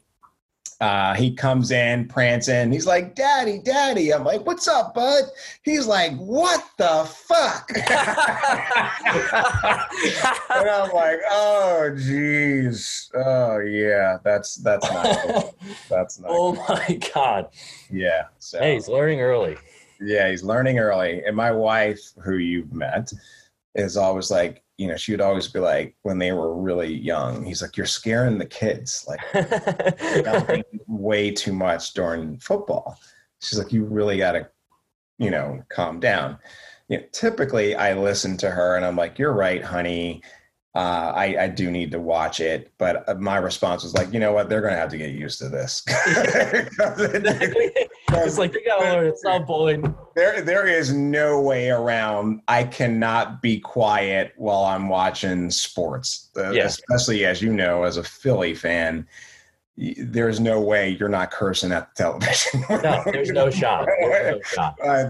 he comes in prancing. He's like, Daddy. I'm like, what's up, bud? He's like, what the fuck? And I'm like, oh, geez. Oh, yeah, that's not cool. That's not oh, cool. My God. Yeah. So, hey, he's learning early. Yeah, he's learning early. And my wife, who you've met, is always like, you know, she would always be like, when they were really young, he's like, you're scaring the kids, like way too much during football. She's like, you really got to, you know, calm down. You know, typically I listen to her and I'm like, you're right, honey. I do need to watch it. But my response was like, you know what? They're going to have to get used to this. It's like, they got to learn. It's not bullying. There is no way around. I cannot be quiet while I'm watching sports, especially as you know, as a Philly fan. There's no way you're not cursing at the television. No, there's no shot.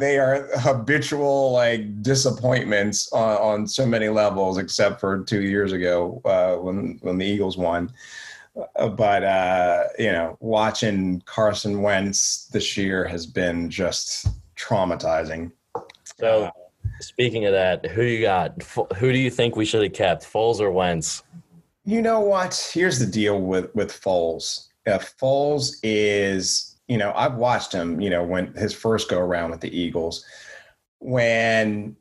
They are habitual, like, disappointments on so many levels, except for 2 years ago when the Eagles won. But, you know, watching Carson Wentz this year has been just traumatizing. So, speaking of that, who you got? Who do you think we should have kept, Foles or Wentz? You know what? Here's the deal with Foles. Foles is, you know, I've watched him, you know, when his first go around with the Eagles, when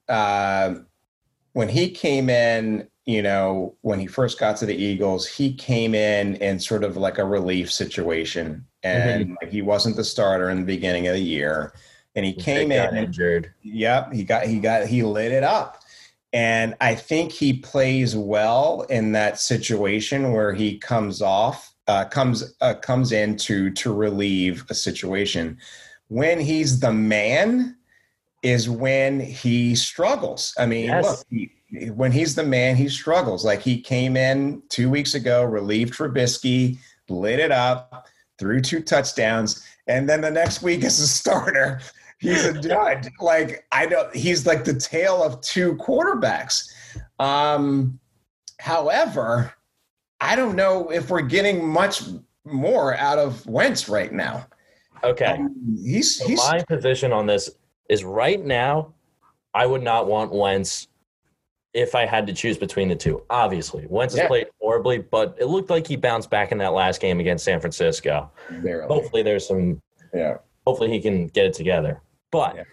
he came in, you know, when he first got to the Eagles, he came in sort of like a relief situation, and like, he wasn't the starter in the beginning of the year, and he came in injured. Yep, he lit it up. And I think he plays well in that situation where he comes in to relieve a situation. When he's the man is when he struggles. I mean, look, when he's the man, he struggles. Like, he came in 2 weeks ago, relieved Trubisky, lit it up, threw 2 touchdowns, and then the next week is a starter. He's a dud. Like, he's like the tale of two quarterbacks. However, I don't know if we're getting much more out of Wentz right now. Okay. My position on this is right now, I would not want Wentz if I had to choose between the two. Obviously, Wentz has played horribly, but it looked like he bounced back in that last game against San Francisco. Barely. Hopefully there's some hopefully he can get it together. But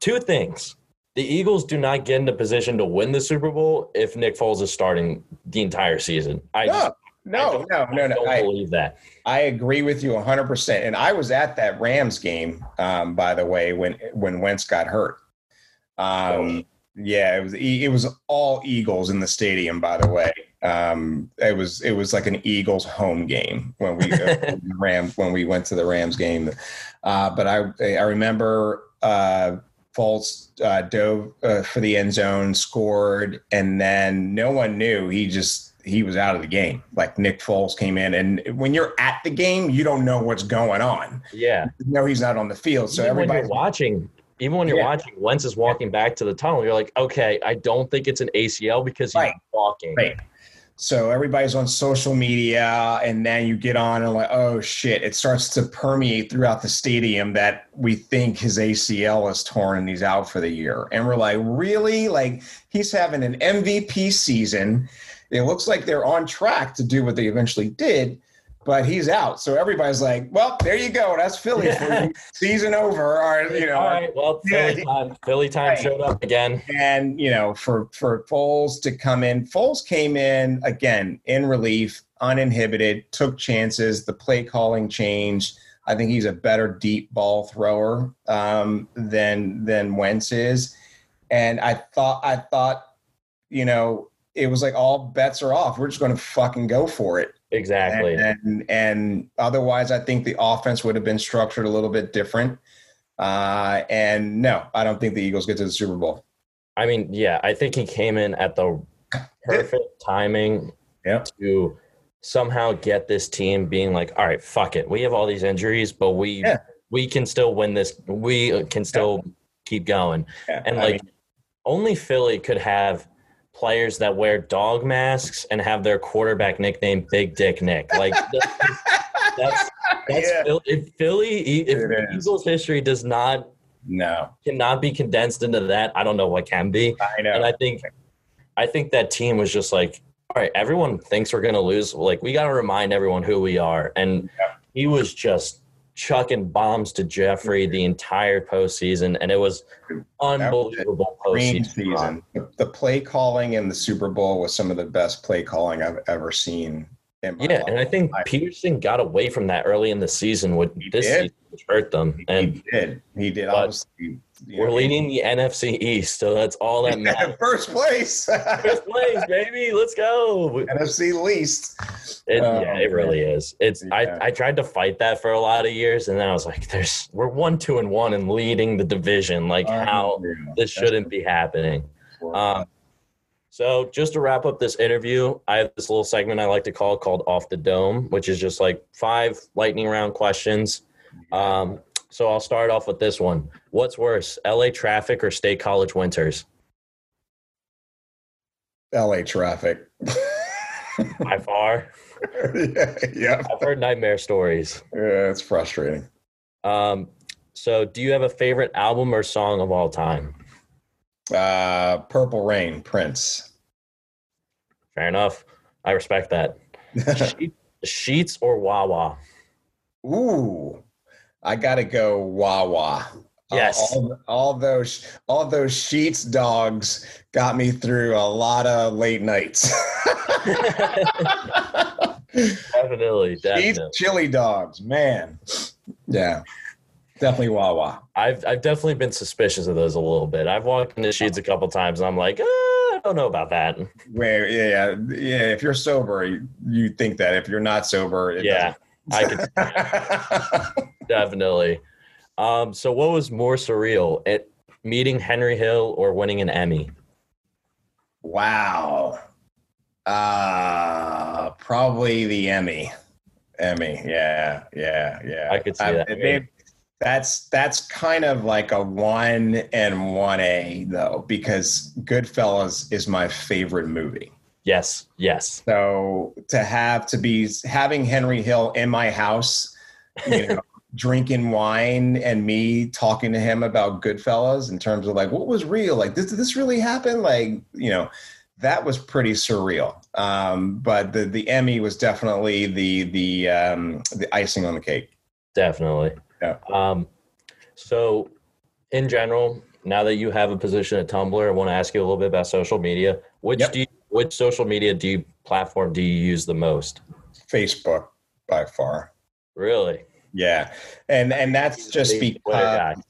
two things. The Eagles do not get in a position to win the Super Bowl if Nick Foles is starting the entire season. I don't believe that. I agree with you 100%. And I was at that Rams game, by the way, when Wentz got hurt. Yeah, it was all Eagles in the stadium, by the way. It was like an Eagles home game when we went to the Rams game. But I remember Foles dove for the end zone, scored, and then no one knew. He was out of the game. Like Nick Foles came in, and when you're at the game, you don't know what's going on. Yeah, no, he's not on the field, so everybody's watching. Even when you're watching, Wentz is walking back to the tunnel. You're like, okay, I don't think it's an ACL because he's walking. Right. So everybody's on social media, and then you get on and like, oh, shit. It starts to permeate throughout the stadium that we think his ACL is torn and he's out for the year. And we're like, really? Like, he's having an MVP season. It looks like they're on track to do what they eventually did. But he's out, so everybody's like, "Well, there you go. That's Philly for you. Season over." Or you know, all right. Well, Philly time showed up again, and you know, for Foles to come in, Foles came in again in relief, uninhibited, took chances. The play calling changed. I think he's a better deep ball thrower than Wentz is, and I thought, you know, it was like all bets are off. We're just going to fucking go for it. Exactly. And otherwise, I think the offense would have been structured a little bit different. And no, I don't think the Eagles get to the Super Bowl. I mean, yeah, I think he came in at the perfect timing to somehow get this team being like, all right, fuck it. We have all these injuries, but we can still win this. We can still keep going. Yeah, and like only Philly could have players that wear dog masks and have their quarterback nickname Big Dick Nick. Like that's Philly, if Eagles history does not cannot be condensed into that, I don't know what can be. I know. And I think that team was just like, all right, everyone thinks we're gonna lose. Like we gotta remind everyone who we are. And he was just chucking bombs to Jeffrey the entire postseason, and it was unbelievable postseason. The play calling in the Super Bowl was some of the best play calling I've ever seen in my life. And I think Peterson got away from that early in the season. Season hurt them. And he did. Obviously, we're leading the NFC East, so that's all that matters. First place, first place, baby. Let's go. NFC least. It really is. I tried to fight that for a lot of years, and then I was like, we're 1-2-1 and leading the division. Like how this shouldn't be happening. So just to wrap up this interview, I have this little segment I like to call called Off the Dome, which is just like 5 lightning round questions. So I'll start off with this one. What's worse, LA traffic or State College winters? LA traffic. By far. Yeah. I've heard nightmare stories. Yeah, it's frustrating. So do you have a favorite album or song of all time? Purple Rain, Prince. Fair enough. I respect that. Sheets or Wawa? Ooh. I gotta go Wawa. Yes. All those Sheets dogs got me through a lot of late nights. Definitely. Sheets chili dogs, man. Yeah. Definitely Wawa. I've definitely been suspicious of those a little bit. I've walked into Sheets a couple times and I'm like, I don't know about that. Where if you're sober, you think that. If you're not sober, it doesn't. I can. Definitely. So what was more surreal, meeting Henry Hill or winning an Emmy? Wow. Probably the Emmy. Yeah. I could see that. That's kind of like a 1 and 1A though, because Goodfellas is my favorite movie. Yes. So to be having Henry Hill in my house, you know, drinking wine and me talking to him about Goodfellas in terms of like, what was real? Like, did this really happen? Like, you know, that was pretty surreal. But the Emmy was definitely the icing on the cake. Definitely. Yeah. So in general, now that you have a position at Tumblr, I want to ask you a little bit about social media. Which social media platform do you use the most? Facebook by far. Really? Yeah. And that's just because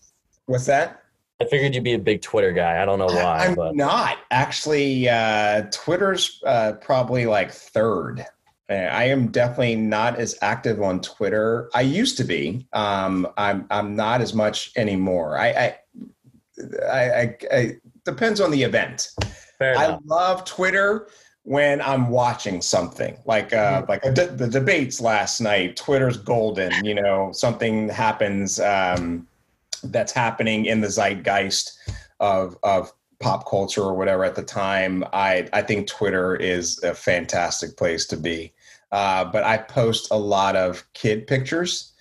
what's that? I figured you'd be a big Twitter guy. I don't know why. I'm not actually. Twitter's probably like third. I am definitely not as active on Twitter. I used to be. I'm not as much anymore. I depends on the event. I love Twitter when I'm watching something like the debates last night. Twitter's golden. You know, something happens. That's happening in the zeitgeist of pop culture or whatever at the time. I think Twitter is a fantastic place to be. But I post a lot of kid pictures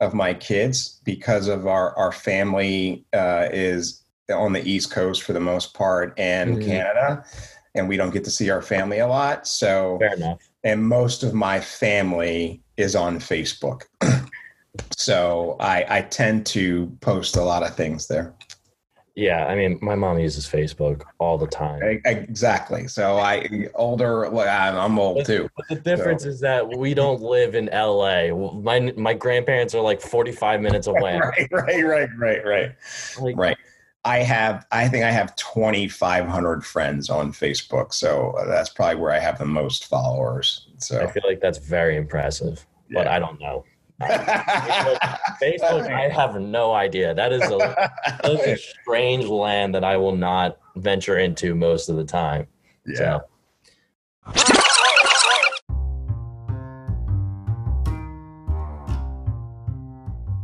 of my kids because of our family is on the East Coast for the most part and Canada, and we don't get to see our family a lot. So, fair enough. And most of my family is on Facebook. So I tend to post a lot of things there. Yeah, I mean, my mom uses Facebook all the time. Exactly. So I'm old too. But the difference is that we don't live in LA. My grandparents are like 45 minutes away. Right. Right. I think I have 2,500 friends on Facebook. So that's probably where I have the most followers. So I feel like that's very impressive, but I don't know. Facebook, I have no idea. That is a strange land that I will not venture into most of the time. Yeah. So.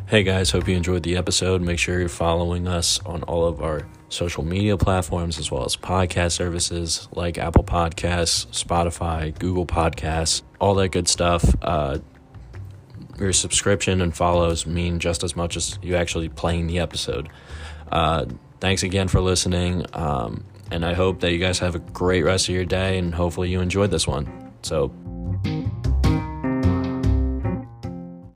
Hey guys, hope you enjoyed the episode. Make sure you're following us on all of our social media platforms as well as podcast services like Apple Podcasts, Spotify, Google Podcasts, all that good stuff. Your subscription and follows mean just as much as you actually playing the episode. Thanks again for listening, and I hope that you guys have a great rest of your day, and hopefully you enjoyed this one. So